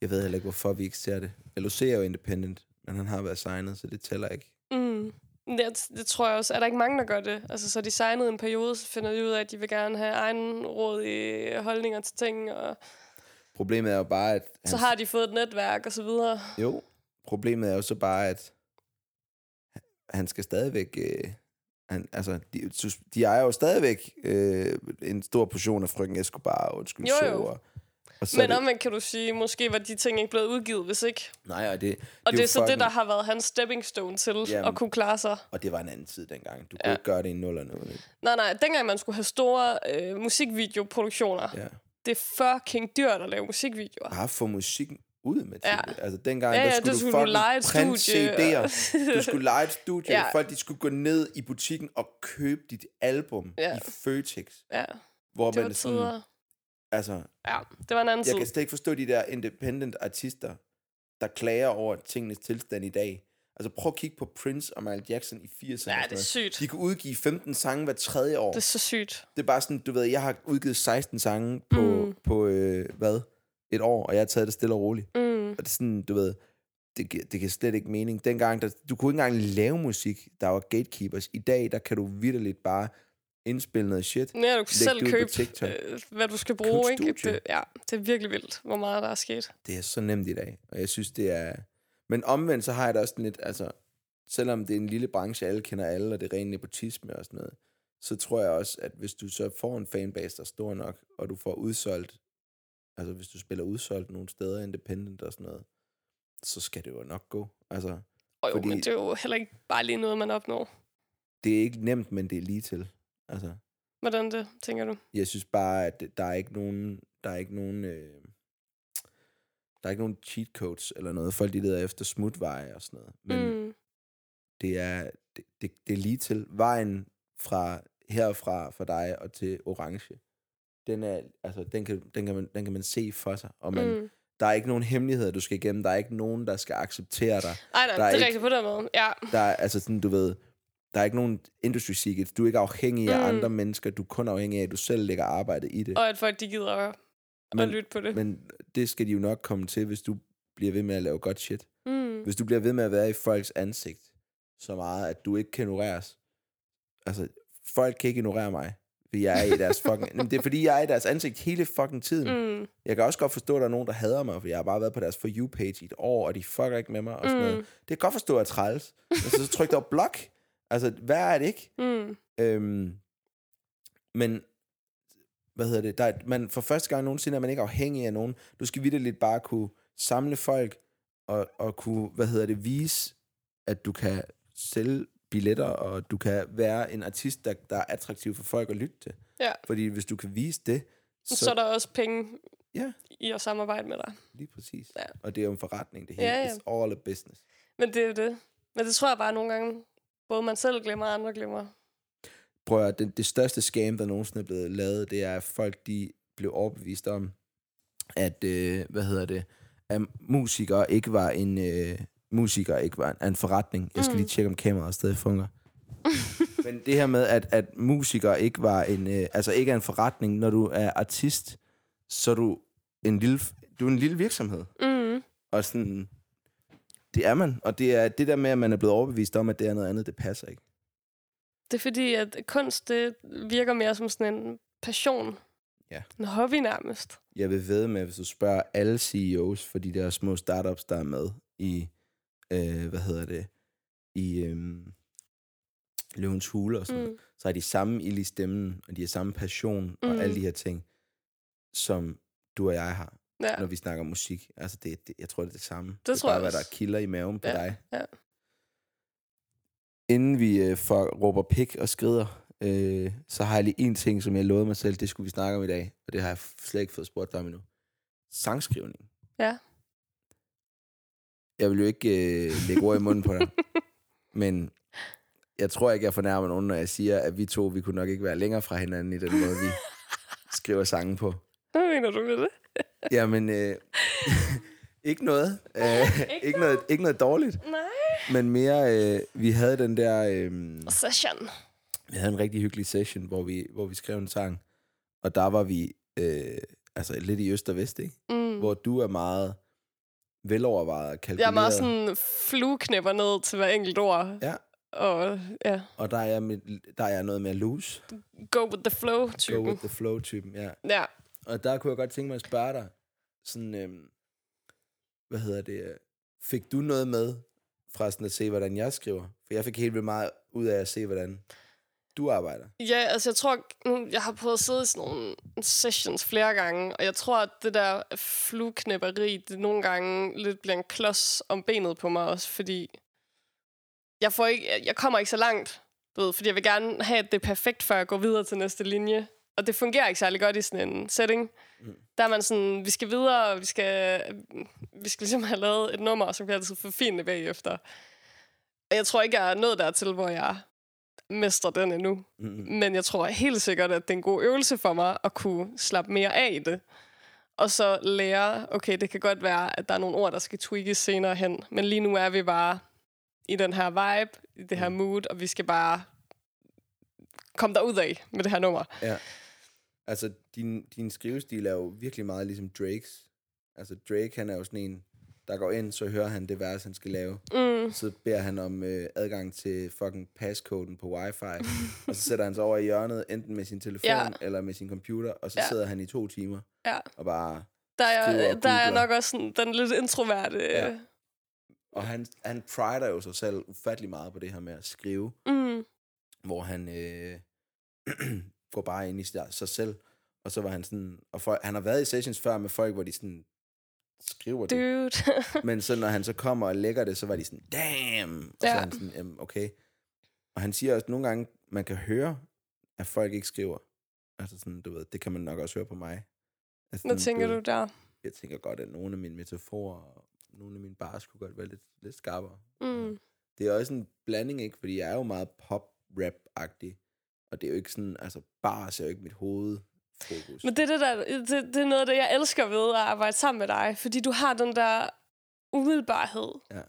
Jeg ved heller ikke, hvorfor vi ikke ser det. LOC er jo independent, men han har været signet, så det tæller ikke. Det tror jeg også. Er der ikke mange, der gør det? Altså, så de signede en periode, så finder de ud af, at de vil gerne have egen råd i holdninger til ting, og... Problemet er jo bare, at... Så har de fået et netværk, og så videre. Jo, problemet er jo så bare, at... Han skal stadigvæk... de ejer jo stadigvæk en stor portion af Frøken Escobar og Undskyld Sover. Men omvendt kan du sige, måske var de ting ikke blevet udgivet, hvis ikke. Nej, og det er så fucking... det, der har været hans stepping stone til at kunne klare sig. Og det var en anden tid dengang. Du kunne ikke gøre det i 0'erne. Nej, dengang man skulle have store musikvideoproduktioner. Ja. Det er fucking dyrt at lave musikvideoer. Bare få musikken ud med det. Altså dengang, der skulle du lege et studie. Du skulle lege et studie, folk de skulle gå ned i butikken og købe dit album i Føtex. Ja. Hvor det man sådan... Tider. Altså... Ja, det var en anden tid. Jeg kan slet ikke forstå de der independent artister, der klager over tingenes tilstand i dag. Altså prøv at kigge på Prince og Michael Jackson i 80'erne. Ja, det er sygt. De kunne udgive 15 sange hver 3. år. Det er så sygt. Det er bare sådan, du ved, jeg har udgivet 16 sange på et år, og jeg har taget det stille og roligt. Og det er sådan, du ved, det giver slet ikke mening. Dengang, du kunne ikke engang lave musik, der var gatekeepers. I dag, der kan du vitterligt bare indspille noget shit. Ja, du kan selv købe, hvad du skal bruge. Ikke? Det er virkelig vildt, hvor meget der er sket. Det er så nemt i dag, og jeg synes, det er... Men omvendt, så har jeg det også lidt, altså, selvom det er en lille branche, alle kender alle, og det er ren nepotisme og sådan noget, så tror jeg også, at hvis du så får en fanbase, der er stor nok, og du får udsolgt, altså hvis du spiller udsolgt nogle steder, independent og sådan noget, så skal det jo nok gå. Altså, og jo, men det er jo heller ikke bare lige noget, man opnår. Det er ikke nemt, men det er lige til. Altså, hvordan det, tænker du? Jeg synes bare, at der er ikke nogen cheat codes eller noget. Folk, de leder efter smutveje og sådan noget. Men det er lige til. Vejen fra dig og til orange, den kan man se for sig. Og der er ikke nogen hemmeligheder, du skal igennem. Der er ikke nogen, der skal acceptere dig. Ej, nej, det er rigtigt på den måde. Ja. Der er, altså sådan, du ved, der er ikke nogen industry secrets. Du er ikke afhængig af andre mennesker. Du er kun afhængig af, at du selv lægger arbejdet i det. Og at folk, de gider at lytte på det. Men det skal de jo nok komme til, hvis du bliver ved med at lave godt shit. Hvis du bliver ved med at være i folks ansigt så meget, at du ikke kan ignoreres. Altså, folk kan ikke ignorere mig, fordi jeg er i deres fucking... Det er fordi, jeg er i deres ansigt hele fucking tiden. Jeg kan også godt forstå, at der er nogen, der hader mig, for jeg har bare været på deres For You-page i et år, og de fucker ikke med mig og sådan noget. Det kan godt forstå, at jeg er træls. Altså, så tryk dig op blok. Altså, hvad er det ikke? Men... Hvad hedder det? Man for første gang nogensinde er man ikke afhængig af nogen. Du skal vitterligt bare kunne samle folk, og kunne, vise, at du kan sælge billetter, og du kan være en artist, der er attraktiv for folk at lytte til. Ja. Fordi hvis du kan vise det... Så er der også penge i at samarbejde med dig. Lige præcis. Ja. Og det er jo en forretning, det hele. Ja, ja. It's all a business. Men det er jo det. Men det tror jeg bare nogle gange, både man selv glemmer, og andre glemmer. Prøv at det største scam, der nogensinde er blevet lavet, det er, at folk de blev overbevist om, at, at musikere ikke var en... musikere ikke var en forretning. Jeg skal lige tjekke, om kameraet stadig fungerer. Men det her med, at musikere ikke var en... altså ikke er en forretning. Når du er artist, så er du en lille virksomhed. Og sådan... Det er man. Og det er det der med, at man er blevet overbevist om, at det er noget andet, det passer ikke. Det er fordi, at kunst, det virker mere som sådan en passion. Ja. En hobby nærmest. Jeg vil ved med, hvis du spørger alle CEOs for de der små startups, der er med i... Løvens Hule og sådan noget, så er de samme ild i stemmen, og de har samme passion, og alle de her ting, som du og jeg har, når vi snakker musik. Altså, det, jeg tror, det er det samme. Det tror bare, jeg også. Hvad der kilder i maven på dig. Ja. Inden vi råber pik og skrider, så har jeg lige en ting, som jeg lovede mig selv, det skulle vi snakke om i dag, og det har jeg slet ikke fået spurgt dig om endnu. Sangskrivning. Ja. Jeg vil jo ikke lægge ord i munden på dig, men jeg tror ikke, jeg fornærmer nogen, når jeg siger, at vi to, vi kunne nok ikke være længere fra hinanden i den måde, vi skriver sange på. Hvad mener du med det? Jamen, ikke noget. Ikke noget dårligt. Nej. Men mere, vi havde den der... session. Vi havde en rigtig hyggelig session, hvor vi skrev en sang, og der var vi lidt i øst og vest, ikke? Hvor du er meget... velovervejet og kalkuleret. Jeg er meget sådan flueknæpper ned til hver enkelt ord. Ja. Og der er noget mere loose. Go with the flow-typen. Go with the flow-typen, ja. Ja. Og der kunne jeg godt tænke mig at spørge dig, sådan, fik du noget med fra sådan at se, hvordan jeg skriver? For jeg fik helt vildt meget ud af at se, hvordan du arbejder. Ja, altså jeg tror, jeg har prøvet at sidde i sådan nogle sessions flere gange, og jeg tror, at det der flueknæpperi, det nogle gange lidt bliver en klods om benet på mig også, fordi jeg kommer ikke så langt, fordi jeg vil gerne have, at det er perfekt, før jeg går videre til næste linje, og det fungerer ikke særlig godt i sådan en setting. Der er man sådan, vi skal videre, vi skal ligesom have lavet et nummer, og så bliver det så forfint bagefter. Og jeg tror ikke, jeg er nået dertil, hvor jeg mester den endnu. Men jeg tror helt sikkert, at det er en god øvelse for mig at kunne slappe mere af i det. Og så lære, okay, det kan godt være, at der er nogle ord, der skal tweakes senere hen, men lige nu er vi bare i den her vibe, i det her mood, og vi skal bare komme derud af med det her nummer. Ja. Altså, din skrivestil er jo virkelig meget ligesom Drakes. Altså, Drake, han er jo sådan en, der går ind, så hører han det vers, han skal lave. Så beder han om adgang til fucking passkoden på wifi. Og så sætter han sig over i hjørnet, enten med sin telefon eller med sin computer. Og så sidder han i 2 timer og bare... Der er nok også sådan, den lidt introverte... Ja. Og han prider jo sig selv ufattelig meget på det her med at skrive. Hvor han går bare ind i sig selv. Og så var han sådan, og folk, han har været i sessions før med folk, hvor de sådan skriver det. Men så når han så kommer og lægger det, så var de sådan, damn! Og så er han sådan, okay. Og han siger også nogle gange, man kan høre, at folk ikke skriver. Altså sådan, du ved, det kan man nok også høre på mig. Altså, hvad tænker du der? Jeg tænker godt, at nogle af mine metaforer og nogle af mine bars kunne godt være lidt skarpere. Mm. Det er også en blanding, ikke? Fordi jeg er jo meget pop-rap-agtig. Og det er jo ikke sådan, altså bars er jo ikke mit hovedfokus. Men det er noget af det, jeg elsker ved at arbejde sammen med dig. Fordi du har den der umiddelbarhed,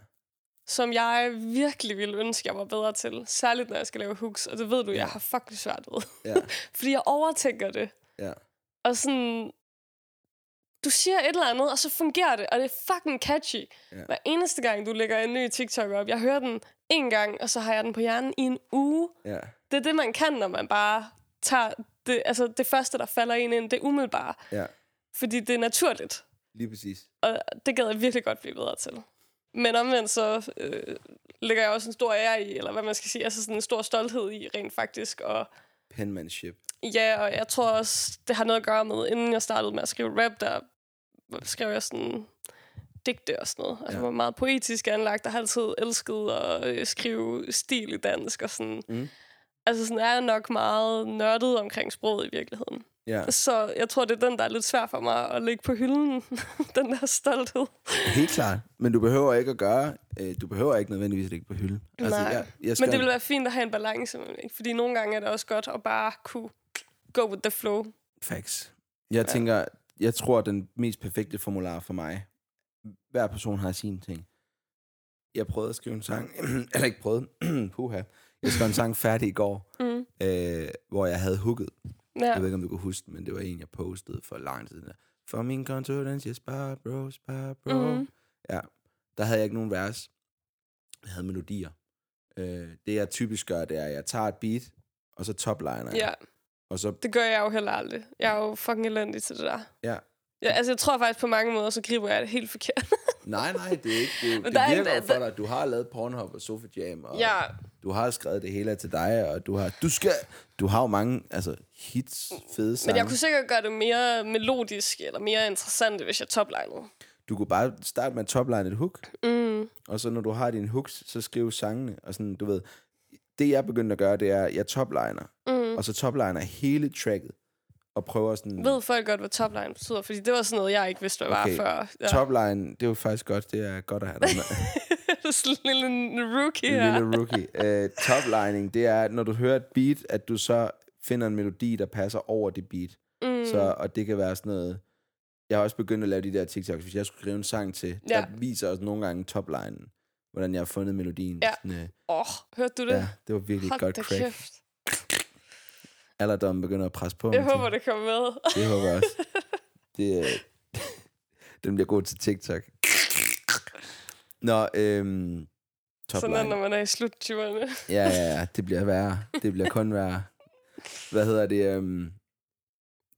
som jeg virkelig ville ønske, jeg var bedre til. Særligt, når jeg skal lave hooks. Og det ved du, jeg har fucking svært ved. Ja. Fordi jeg overtænker det. Ja. Og sådan... Du siger et eller andet, og så fungerer det, og det er fucking catchy. Yeah. Hver eneste gang, du lægger en ny TikTok op, jeg hører den en gang, og så har jeg den på hjernen i en uge. Yeah. Det er det, man kan, når man bare tager det, altså det første, der falder en ind, det er umiddelbart. Yeah. Fordi det er naturligt. Lige præcis. Og det gad jeg virkelig godt blive bedre til. Men omvendt så lægger jeg også en stor ære i, eller hvad man skal sige, altså sådan en stor stolthed i rent faktisk, og... Penmanship. Ja, og jeg tror også, det har noget at gøre med, inden jeg startede med at skrive rap, der skrev jeg sådan digte og sådan noget. Altså, jeg var meget poetisk anlagt, og har altid elsket at skrive stil i dansk og sådan. Mm. Altså, sådan er jeg nok meget nørdet omkring sproget i virkeligheden. Yeah. Så jeg tror, det er den, der er lidt svær for mig at lægge på hylden, den der stolthed. Helt klart, men du behøver ikke at gøre, du behøver ikke nødvendigvis at lægge på hylden. Altså, jeg skal... Men det vil være fint at have en balance, fordi nogle gange er det også godt at bare kunne go with the flow. Facts. Jeg tænker... Jeg tror, den mest perfekte formular for mig, hver person har sin ting. Jeg prøvede at skrive en sang, eller ikke prøvede, puha. Jeg skrev en sang færdig i går, hvor jeg havde hooket. Ja. Jeg ved ikke, om du kunne huske den, men det var en, jeg postede for lang tid. For min konto, den siger, spar, bro, spar, bro. Mm-hmm. Ja, der havde jeg ikke nogen vers. Jeg havde melodier. Det, jeg typisk gør, det er, at jeg tager et beat, og så topliner jeg. Ja. Så... Det gør jeg jo heller aldrig. Jeg er jo fucking elendig til det der. Ja. Ja, altså jeg tror faktisk på mange måder, så griber jeg det helt forkert. nej, det er ikke. Det virker for dig. Du har lavet Pornhub og Sofa Jam, og du har skrevet det hele til dig, og du har jo mange altså, hits, fede sange. Men jeg kunne sikkert gøre det mere melodisk, eller mere interessant, hvis jeg toplinede. Du kunne bare starte med at topline et hook, og så når du har dine hooks, så skriv sangene, og sådan, du ved... Det, jeg begyndte at gøre, det er, at jeg topliner. Og så topliner hele tracket. Og prøver sådan... Ved folk godt, hvad topline betyder? Fordi det var sådan noget, jeg ikke vidste, hvad var før. Ja. Topline, det er jo faktisk godt. Det er godt at have dig med. Du er sådan en lille rookie her. En lille rookie. Toplining, det er, når du hører et beat, at du så finder en melodi, der passer over det beat. Så, og det kan være sådan noget... Jeg har også begyndt at lave de der TikToks, hvis jeg skulle skrive en sang til. Ja. Der viser også nogle gange toplinen. Hvordan jeg har fundet melodien. Hørte du det? Ja, det var virkelig godt crack. Alderdommen begynder at presse på. Jeg håber, det kommer med. Det håber jeg også. Den bliver god til TikTok. Nå, sådan når man er i sluttyverne. ja, det bliver værre. Det bliver kun værre. Hvad hedder det?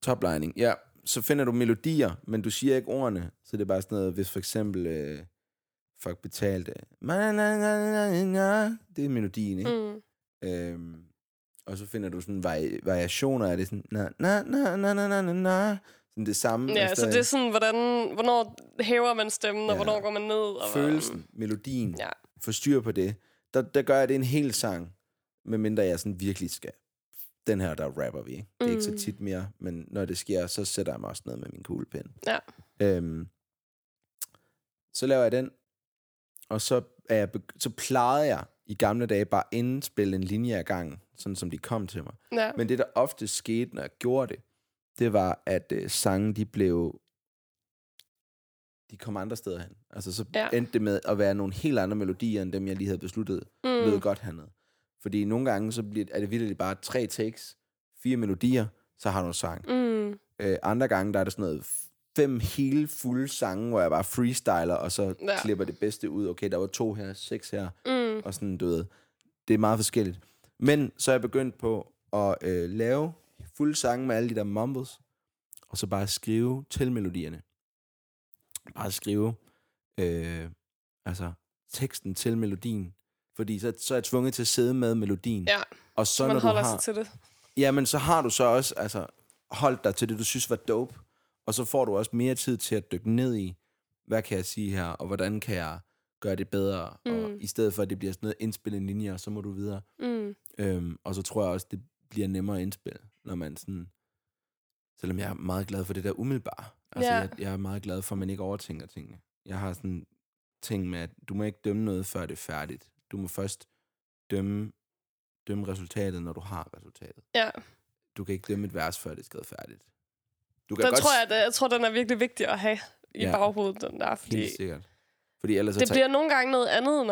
Toplining. Ja, så finder du melodier, men du siger ikke ordene. Så det er bare sådan noget, hvis for eksempel... Fuck betalte. Det er melodien, ikke? Og så finder du sådan variationer af det, sådan na na na na na na. Sådan det samme. Ja, så det er sådan hvornår hæver man stemmen, og hvornår går man ned, og følelsen, melodien. Ja. Forstyr på det. Der gør jeg det en hel sang, medmindre jeg sådan virkelig skal. Den her der rapper vi, ikke? Det er ikke så tit mere, men når det sker, så sætter jeg mig også ned med min kuglepen. Ja. Så laver jeg den. Og så plejede jeg i gamle dage bare indspille en linje af gangen, sådan som de kom til mig. Ja. Men det, der ofte skete, når jeg gjorde det, det var, at sangen, de kom andre steder hen. Altså, så endte det med at være nogle helt andre melodier, end dem, jeg lige havde besluttet ved godt hernede. Fordi nogle gange, så er det virkelig bare 3 takes, 4 melodier, så har du en sang. Andre gange, der er det sådan noget... 5 hele fulde sange, hvor jeg bare freestyler, og så klipper det bedste ud. Okay, der var 2 her, 6 her, og sådan, du ved. Det er meget forskelligt. Men så er jeg begyndt på at lave fulde sange med alle de der mumbles, og så bare skrive til melodierne. Bare skrive altså teksten til melodien. Fordi så er jeg tvunget til at sidde med melodien. Ja, og så man når holder du har, sig til det. Jamen, så har du så også altså, holdt dig til det, du synes var dope, og så får du også mere tid til at dykke ned i, hvad kan jeg sige her, og hvordan kan jeg gøre det bedre, og i stedet for, at det bliver sådan noget indspillende linjer, så må du videre. Og så tror jeg også, det bliver nemmere at indspille, når man sådan, selvom jeg er meget glad for det der umiddelbare. Altså, jeg er meget glad for, at man ikke overtænker tingene. Jeg har sådan ting med, at du må ikke dømme noget, før det er færdigt. Du må først dømme resultatet, når du har resultatet. Ja. Du kan ikke dømme et vers, før det er skrevet færdigt. Du kan godt... Jeg tror, den er virkelig vigtig at have i baghovedet, den der. Fordi helt sikkert. Fordi ellers det bliver nogle gange noget andet,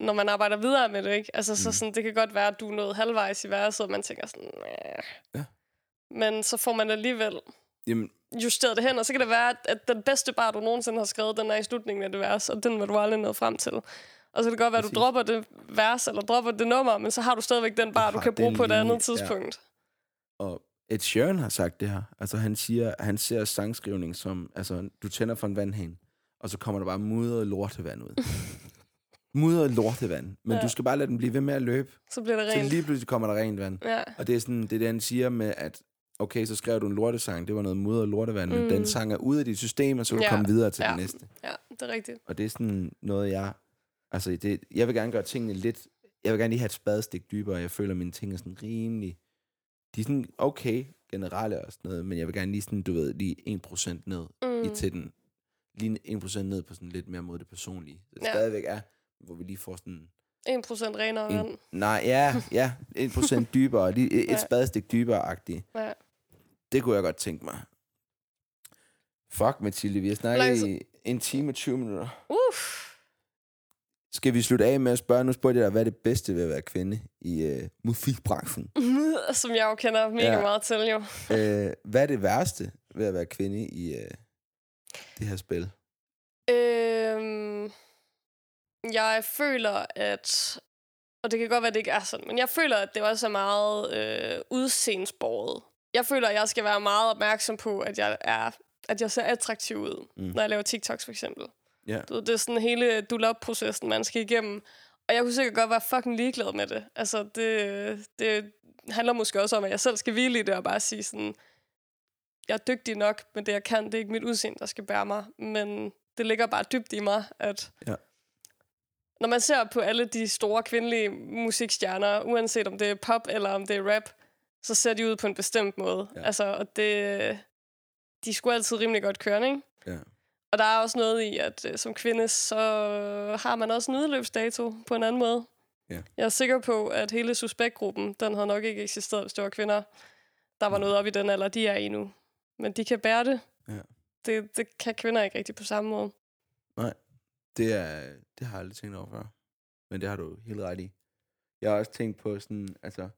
når man arbejder videre med det, ikke? Altså, så sådan, det kan godt være, at du er nået halvvejs i verset, og man tænker sådan... Ja. Men så får man alligevel... Jamen, justeret det hen, og så kan det være, at den bedste bar, du nogensinde har skrevet, den er i slutningen af det vers, og den var du aldrig nået frem til. Og så kan det godt være, at du dropper det vers, eller dropper det nummer, men så har du stadigvæk den bar, du kan bruge på et andet tidspunkt. Ja. Og Ed Sheeran har sagt det her. Altså, han siger, han ser sangskrivning som, altså, du tænder for en vandhane, og så kommer der bare mudret lortevand ud. Mudret lortevand, men du skal bare lade den blive ved med at løbe. Så bliver det rent. Så lige pludselig kommer der rent vand. Ja. Og det er sådan, det er det, han siger med, at okay, så skrev du en lortesang, det var noget mudder og lortevand, men den sang er ude af dit system, og så kan du komme videre til det næste. Ja, det er rigtigt. Og det er sådan noget, jeg vil gerne gøre tingene lidt, jeg vil gerne lige have et spadestik dybere, og jeg føler, mine ting er sådan rimelig, de er sådan okay, generelle og sådan noget, men jeg vil gerne lige sådan, du ved, lige 1% ned til den. Lige 1% ned på sådan lidt mere mod det personlige. Det stadigvæk er, hvor vi lige får sådan... 1% renere vand. Nej, 1% dybere, lige et spadestik dybere-agtigt. Ja. Det kunne jeg godt tænke mig. Fuck, Mathilde, vi har snakket i en time og 20 minutter. Skal vi slutte af med at spørge? Nu spurgte jeg dig, hvad er det bedste ved at være kvinde i musikbranchen? Som jeg jo kender mega meget til, jo. Hvad er det værste ved at være kvinde i det her spil? Jeg føler, at... Og det kan godt være, at det ikke er sådan, men jeg føler, at det var så meget udseendsbåret. Jeg føler, at jeg skal være meget opmærksom på, at jeg ser attraktiv ud, når jeg laver TikToks for eksempel. Yeah. Det er sådan hele dull-up-processen, man skal igennem. Og jeg kunne sikkert godt være fucking ligeglad med det. Altså, det handler måske også om, at jeg selv skal hvile i det og bare sige sådan, jeg er dygtig nok, men det jeg kan, det er ikke mit udseende, der skal bære mig. Men det ligger bare dybt i mig, at... Yeah. Når man ser på alle de store kvindelige musikstjerner, uanset om det er pop eller om det er rap, så ser de ud på en bestemt måde. Ja. Altså, og de skulle altid rimelig godt køre, ikke? Ja. Og der er også noget i, at som kvinde, så har man også en udløbsdato på en anden måde. Ja. Jeg er sikker på, at hele Suspekt-gruppen, den havde nok ikke eksisteret, hvis det var kvinder. Der var noget op i den alder, de er i nu. Men de kan bære det. Ja. Det kan kvinder ikke rigtig på samme måde. Nej. Det har jeg aldrig tænkt over før. Men det har du helt ret i. Jeg har også tænkt på sådan, altså...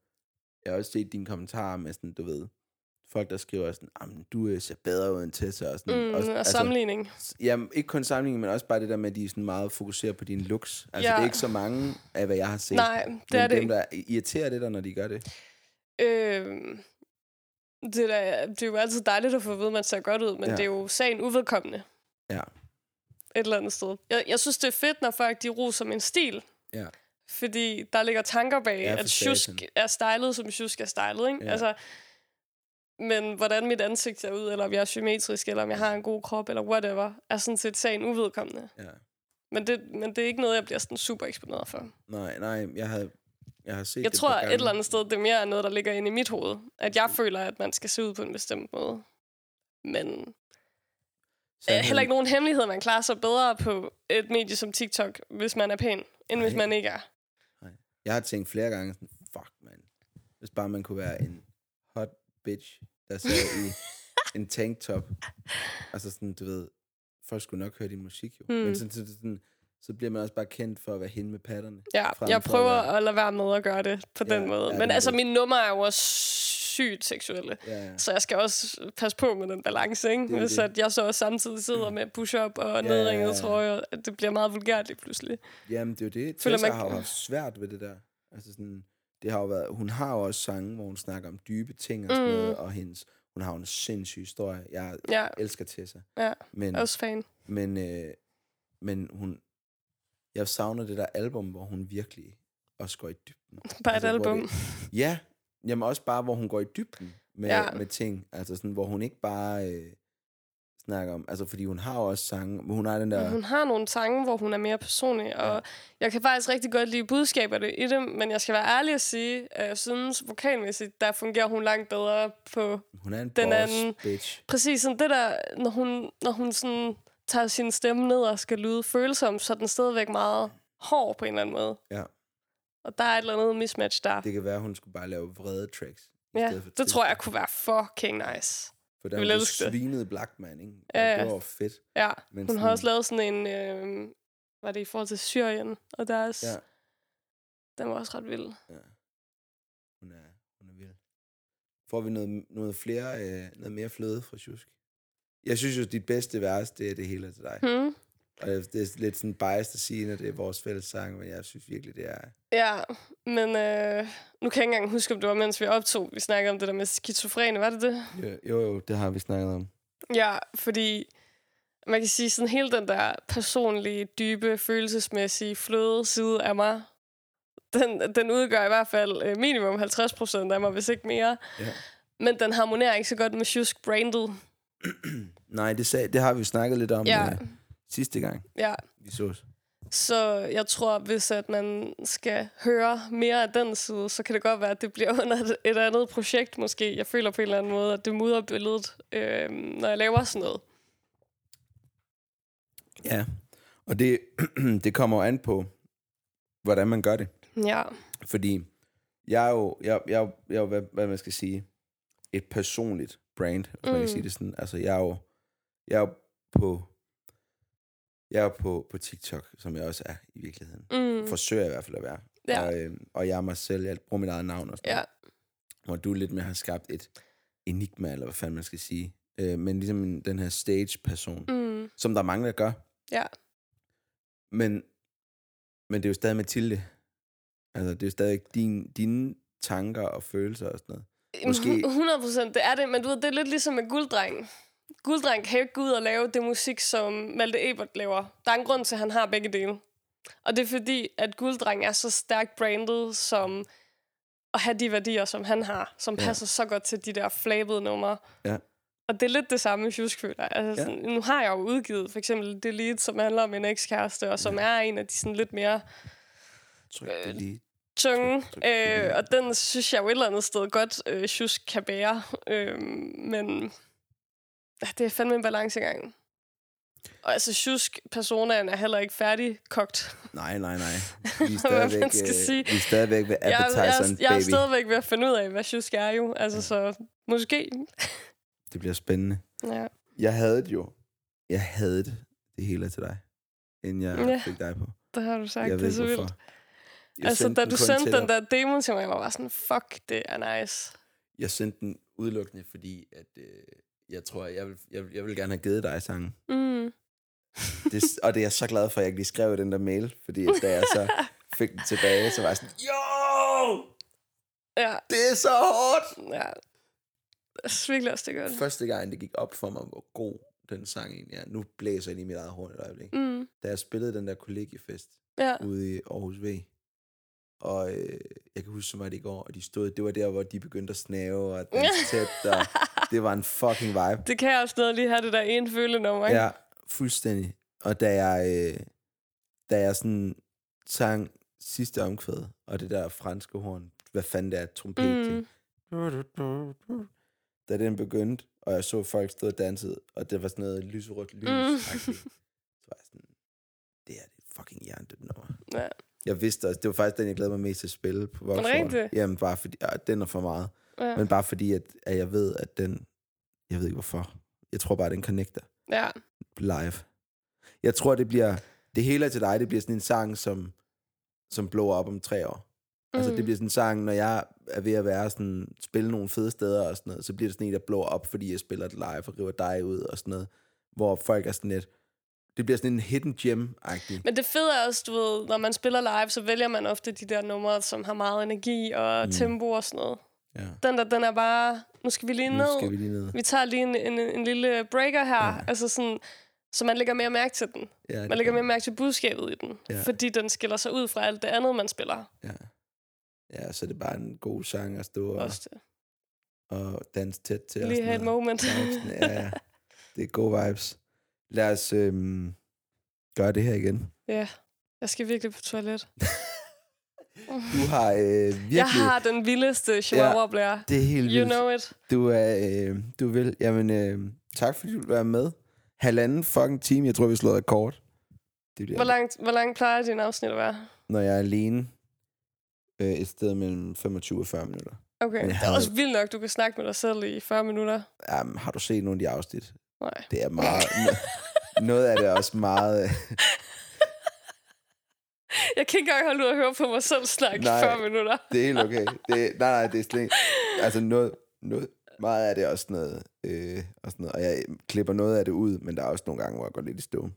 Jeg har også set dine kommentarer med sådan, du ved... Folk, der skriver sådan, jamen, du ser bedre ud end Tessa. Og, sådan, og altså, sammenligning. Jamen, ikke kun sammenligning, men også bare det der med, at de sådan meget fokuserer på dine looks. Altså, det er ikke så mange af, hvad jeg har set. Nej, det er det ikke. Der irriterer det der, når de gør det? Det er jo altid dejligt at få at vide, at man ser godt ud, men det er jo sagen uvedkommende. Ja. Et eller andet sted. Jeg synes, det er fedt, når folk de roser min stil. Ja. Fordi der ligger tanker bag, at Sjuusk er stylet, som Sjuusk er stylet, ikke? Ja. Altså, men hvordan mit ansigt ser ud, eller om jeg er symmetrisk, eller om jeg har en god krop, eller whatever, er sådan set sagen uvedkommende. Ja. Men det er ikke noget, jeg bliver sådan super eksponeret for. Nej, jeg har set jeg det. Jeg tror, et eller andet sted, det mere er noget, der ligger inde i mit hoved. At jeg føler, at man skal se ud på en bestemt måde. Men... heller ikke nogen hemmelighed, man klarer sig bedre på et medie som TikTok, hvis man er pæn, end hvis man ikke er. Nej. Jeg har tænkt flere gange sådan, fuck, man. Hvis bare man kunne være en hot bitch, der sad i en tanktop. Altså sådan, du ved, folk skulle nok høre din musik, jo. Men så bliver man også bare kendt for at være hende med patterne. Ja, jeg prøver at lade være med at gøre det på den måde. Men altså, mine numre er jo også... sygt seksuelle. Ja. Så jeg skal også passe på med den balance, ikke? Hvis at jeg så også samtidig sidder med push-up og nedringede trøjer, at det bliver meget vulgært lige pludselig. Jamen, det er jo det. Tessa har jo haft svært ved det der. Altså sådan, det har jo været, hun har jo også sange, hvor hun snakker om dybe ting og sådan noget, og hun har jo en sindssyg historie. Jeg elsker Tessa. Ja, men, også fan. Men hun... Jeg savner det der album, hvor hun virkelig også går i dybden. Bare et album. Det, Jamen også bare, hvor hun går i dybden med, med ting. Altså sådan, hvor hun ikke bare snakker om... Altså, fordi hun har også sange, men hun har den der... Men hun har nogle sange, hvor hun er mere personlig, og jeg kan faktisk rigtig godt lide budskaberne i dem, men jeg skal være ærlig at sige, at jeg synes, vokalmæssigt, der fungerer hun langt bedre på... Hun er en den boss anden, bitch. Præcis, sådan det der, når hun sådan tager sin stemme ned og skal lyde følsom, så er den stadigvæk meget hård på en eller anden måde. Ja. Og der er et eller andet mismatch der. Det kan være, at hun skulle bare lave vrede tracks. Ja, det tricks. Tror jeg kunne være fucking nice. For der var svinede Blackman, ikke? Ja. Det var fedt. Ja, men hun sådan... har også lavet sådan en... var det i forhold til Syrien og deres... Ja. Den var også ret vild. Ja. Hun er vild. Får vi noget flere, noget mere fløde fra Sjuusk? Jeg synes jo, dit bedste vers, det er det hele til dig. Hmm. Og det er lidt sådan biased at sige, når det er vores fælles sang, men jeg synes virkelig, det er... Ja, men nu kan jeg ikke engang huske, om det var, mens vi optog. Vi snakkede om det der med skizofrene, var det det? Jo, det har vi snakket om. Ja, fordi man kan sige, sådan hele den der personlige, dybe, følelsesmæssige, fløde side af mig, den udgør i hvert fald minimum 50% af mig, hvis ikke mere. Ja. Men den harmonerer ikke så godt med Sjuusk branded. Nej, det har vi snakket lidt om. Ja. Sidste gang, vi sås. Så jeg tror, hvis at man skal høre mere af den side, så kan det godt være, at det bliver under et andet projekt måske. Jeg føler på en eller anden måde, at det mudrer billedet, når jeg laver sådan noget. Ja, og det kommer an på, hvordan man gør det. Ja. Fordi jeg er jo hvad man skal sige, et personligt brand, hvis man kan sige det sådan. Altså, jeg er på TikTok, som jeg også er i virkeligheden. Forsøger jeg i hvert fald at være. Ja. Og jeg er mig selv. Jeg bruger mit eget navn og sådan noget. Hvor du lidt mere har skabt et enigma, eller hvad fanden man skal sige. Men ligesom den her stage-person, som der er mange, der gør. Ja. Men det er jo stadig Mathilde. Altså, det er jo stadig dine tanker og følelser og sådan noget. Måske... 100%, det er det. Men du ved, det er lidt ligesom med Gulddreng. Gulddreng kan jo ikke gå ud og lave det musik, som Malte Ebert laver. Der er en grund til, at han har begge dele. Og det er fordi, at Gulddreng er så stærkt brandet, som at have de værdier, som han har, som passer så godt til de der flabede numre. Ja. Og det er lidt det samme med Sjuusk, føler jeg. Altså, sådan, nu har jeg jo udgivet for eksempel Delete, som handler om en ekskæreste, og som er en af de sådan lidt mere... tunge. Og den synes jeg jo et eller andet sted godt, Sjuusk kan bære. Men... det er fandme en balancegang. Og altså, Sjuusk-personaen er heller ikke færdigkogt. Nej. Vi er stadigvæk, ved appetizeren, baby. Jeg er stadigvæk ved at finde ud af, hvad Sjuusk er jo. Altså, så måske. Det bliver spændende. Ja. Jeg havde det hele til dig, inden jeg fik dig på. Det har du sagt, det er så vildt. Altså, da du sendte den der demo til mig, jeg var bare sådan, fuck, det er nice. Jeg sendte den udelukkende, fordi at... jeg tror, jeg vil gerne have givet dig sangen. Og det er jeg så glad for, at jeg lige skrev den der mail, fordi da jeg så fik den tilbage, så var jeg sådan, jo! Ja. Det er så hårdt! Ja. Jeg svikker også, det gør det. Første gang, det gik op for mig, hvor god den sang egentlig er. Nu blæser jeg lige mit eget horn et øjeblik. Da jeg spillede den der kollegiefest ude i Aarhus V. Og jeg kan huske så meget i går, og de stod, det var der, hvor de begyndte at snave og danse tæt, og det var en fucking vibe. Det kan jeg også stadig lige have det der ene følenummer, ikke? Ja, fuldstændig. Og da jeg sådan sang sidste omkvæd, og det der franske horn, hvad fanden det er, trompet, da den begyndte, og jeg så folk stod og dansede, og det var sådan noget lyserødt lys, så var jeg sådan, det er det fucking jerndødt nummer. Ja. Jeg vidste også, det var faktisk den, jeg glæder mig mest til at spille på Voxhorn. Jamen bare fordi, den er for meget. Ja. Men bare fordi, at jeg ved, at den... Jeg ved ikke hvorfor. Jeg tror bare, at den connecter. Ja. Live. Jeg tror, det bliver... Det hele til dig, det bliver sådan en sang, som blower op om 3 år. Altså, det bliver sådan en sang, når jeg er ved at være sådan... Spille nogle fede steder og sådan noget, så bliver det sådan en, der blower op, fordi jeg spiller det live og river dig ud og sådan noget. Hvor folk er sådan lidt... Det bliver sådan en hidden gem-agtig. Men det fede er også, du ved, når man spiller live, så vælger man ofte de der numre, som har meget energi og tempo og sådan noget. Ja. Den er bare, nu skal vi lige ned. Vi tager lige en lille breaker her, altså sådan, så man lægger mere mærke til den. Ja, man lægger mere mærke til budskabet i den, fordi den skiller sig ud fra alt det andet, man spiller. Ja. Ja, så det er bare en god sang at stå og danse tæt til. Lige have et moment. Ja, det er gode vibes. Lad os gøre det her igen. Ja, jeg skal virkelig på toilet. Du har virkelig... Jeg har den vildeste chihuahua-blære. Ja, det er helt vildt. You know it. Du er vild. Jamen, tak fordi du ville være med. 1,5 fucking time. Jeg tror, vi slår rekord. Hvor langt plejer dine afsnit at være? Når jeg er alene... et sted mellem 25 og 40 minutter. Okay, det er også vildt nok, du kan snakke med dig selv i 40 minutter. Jamen, har du set nogle af de afsnit? Nej. Det er meget... noget af det er også meget... Jeg kan ikke engang holde ud og høre på mig selv snakke i 40 minutter. Det er helt okay. Nej, det er slet altså noget... Meget af det er også noget, og jeg klipper noget af det ud, men der er også nogle gange, hvor jeg går lidt i stå.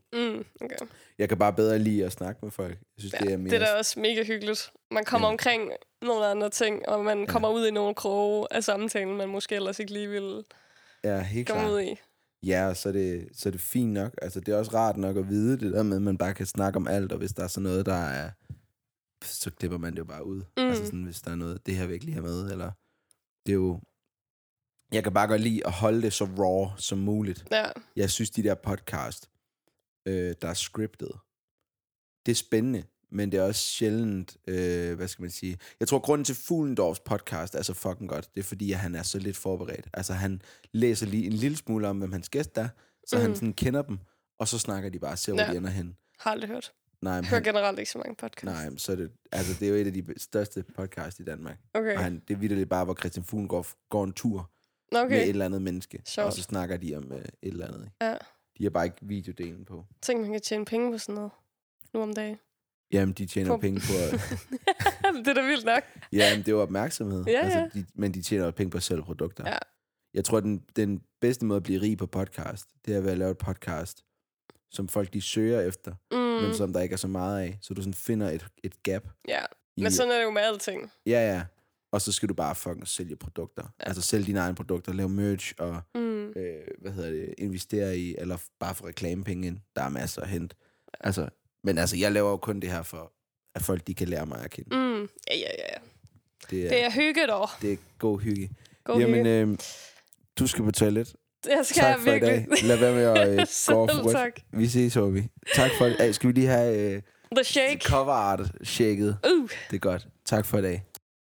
Okay. Jeg kan bare bedre lide at snakke med folk. Jeg synes, det er mere... Det er da også mega hyggeligt. Man kommer omkring nogle andre ting, og man kommer ud i nogle kroge af samtalen, man måske ellers ikke lige ville komme ud i. Ja, og så er det fint nok. Altså, det er også rart nok at vide det der med, at man bare kan snakke om alt, og hvis der er sådan noget, der er... Så klipper man det jo bare ud. Altså sådan, hvis der er noget, det her vil ikke lige have med, eller... Det er jo... Jeg kan bare godt lide at holde det så raw som muligt. Ja. Jeg synes, de der podcast, der er scriptet, det er spændende, men det er også sjældent, hvad skal man sige... Jeg tror, grunden til Fuglendorfs podcast er så fucking godt, det er fordi, at han er så lidt forberedt. Altså, han læser lige en lille smule om, hvem hans gæst er, så han sådan kender dem, og så snakker de bare, ser hvor de ender hen. Har aldrig hørt. Nej, men jeg hører generelt ikke så mange podcasts. Nej, men så er det... Altså, det er jo et af de største podcasts i Danmark. Okay. Og det er vitterligt bare, hvor Christian Fuglendorf går en tur... Okay. Med et eller andet menneske. Sjort. Og så snakker de om et eller andet. Ja. De har bare ikke videodelen på. Tænk, man kan tjene penge på sådan noget nu om dagen. Jamen, de tjener penge på... Det er da vildt nok. Jamen, det er jo opmærksomhed. Ja, altså, men de tjener også penge på at sælge produkter. Ja. Jeg tror, den bedste måde at blive rig på podcast, det er ved at lave et podcast, som folk de søger efter, men som der ikke er så meget af. Så du sådan finder et gap. Ja, men sådan er det jo med alting. Ja, ja. Og så skal du bare fucking sælge produkter. Ja. Altså sælge dine egne produkter, lave merch og investere i, eller bare få reklamepenge ind. Der er masser at hente. Ja. Altså, men altså, jeg laver jo kun det her for, at folk de kan lære mig at kende. Ja. Det er hygge dog. Det er god hygge. Jamen, du skal på toilet. Jeg skal tak for virkelig. I dag. Lad være med at gå for tak. Vi ses, håber vi. Tak for i dag. Skal vi lige have cover art shaket? Det er godt. Tak for i dag.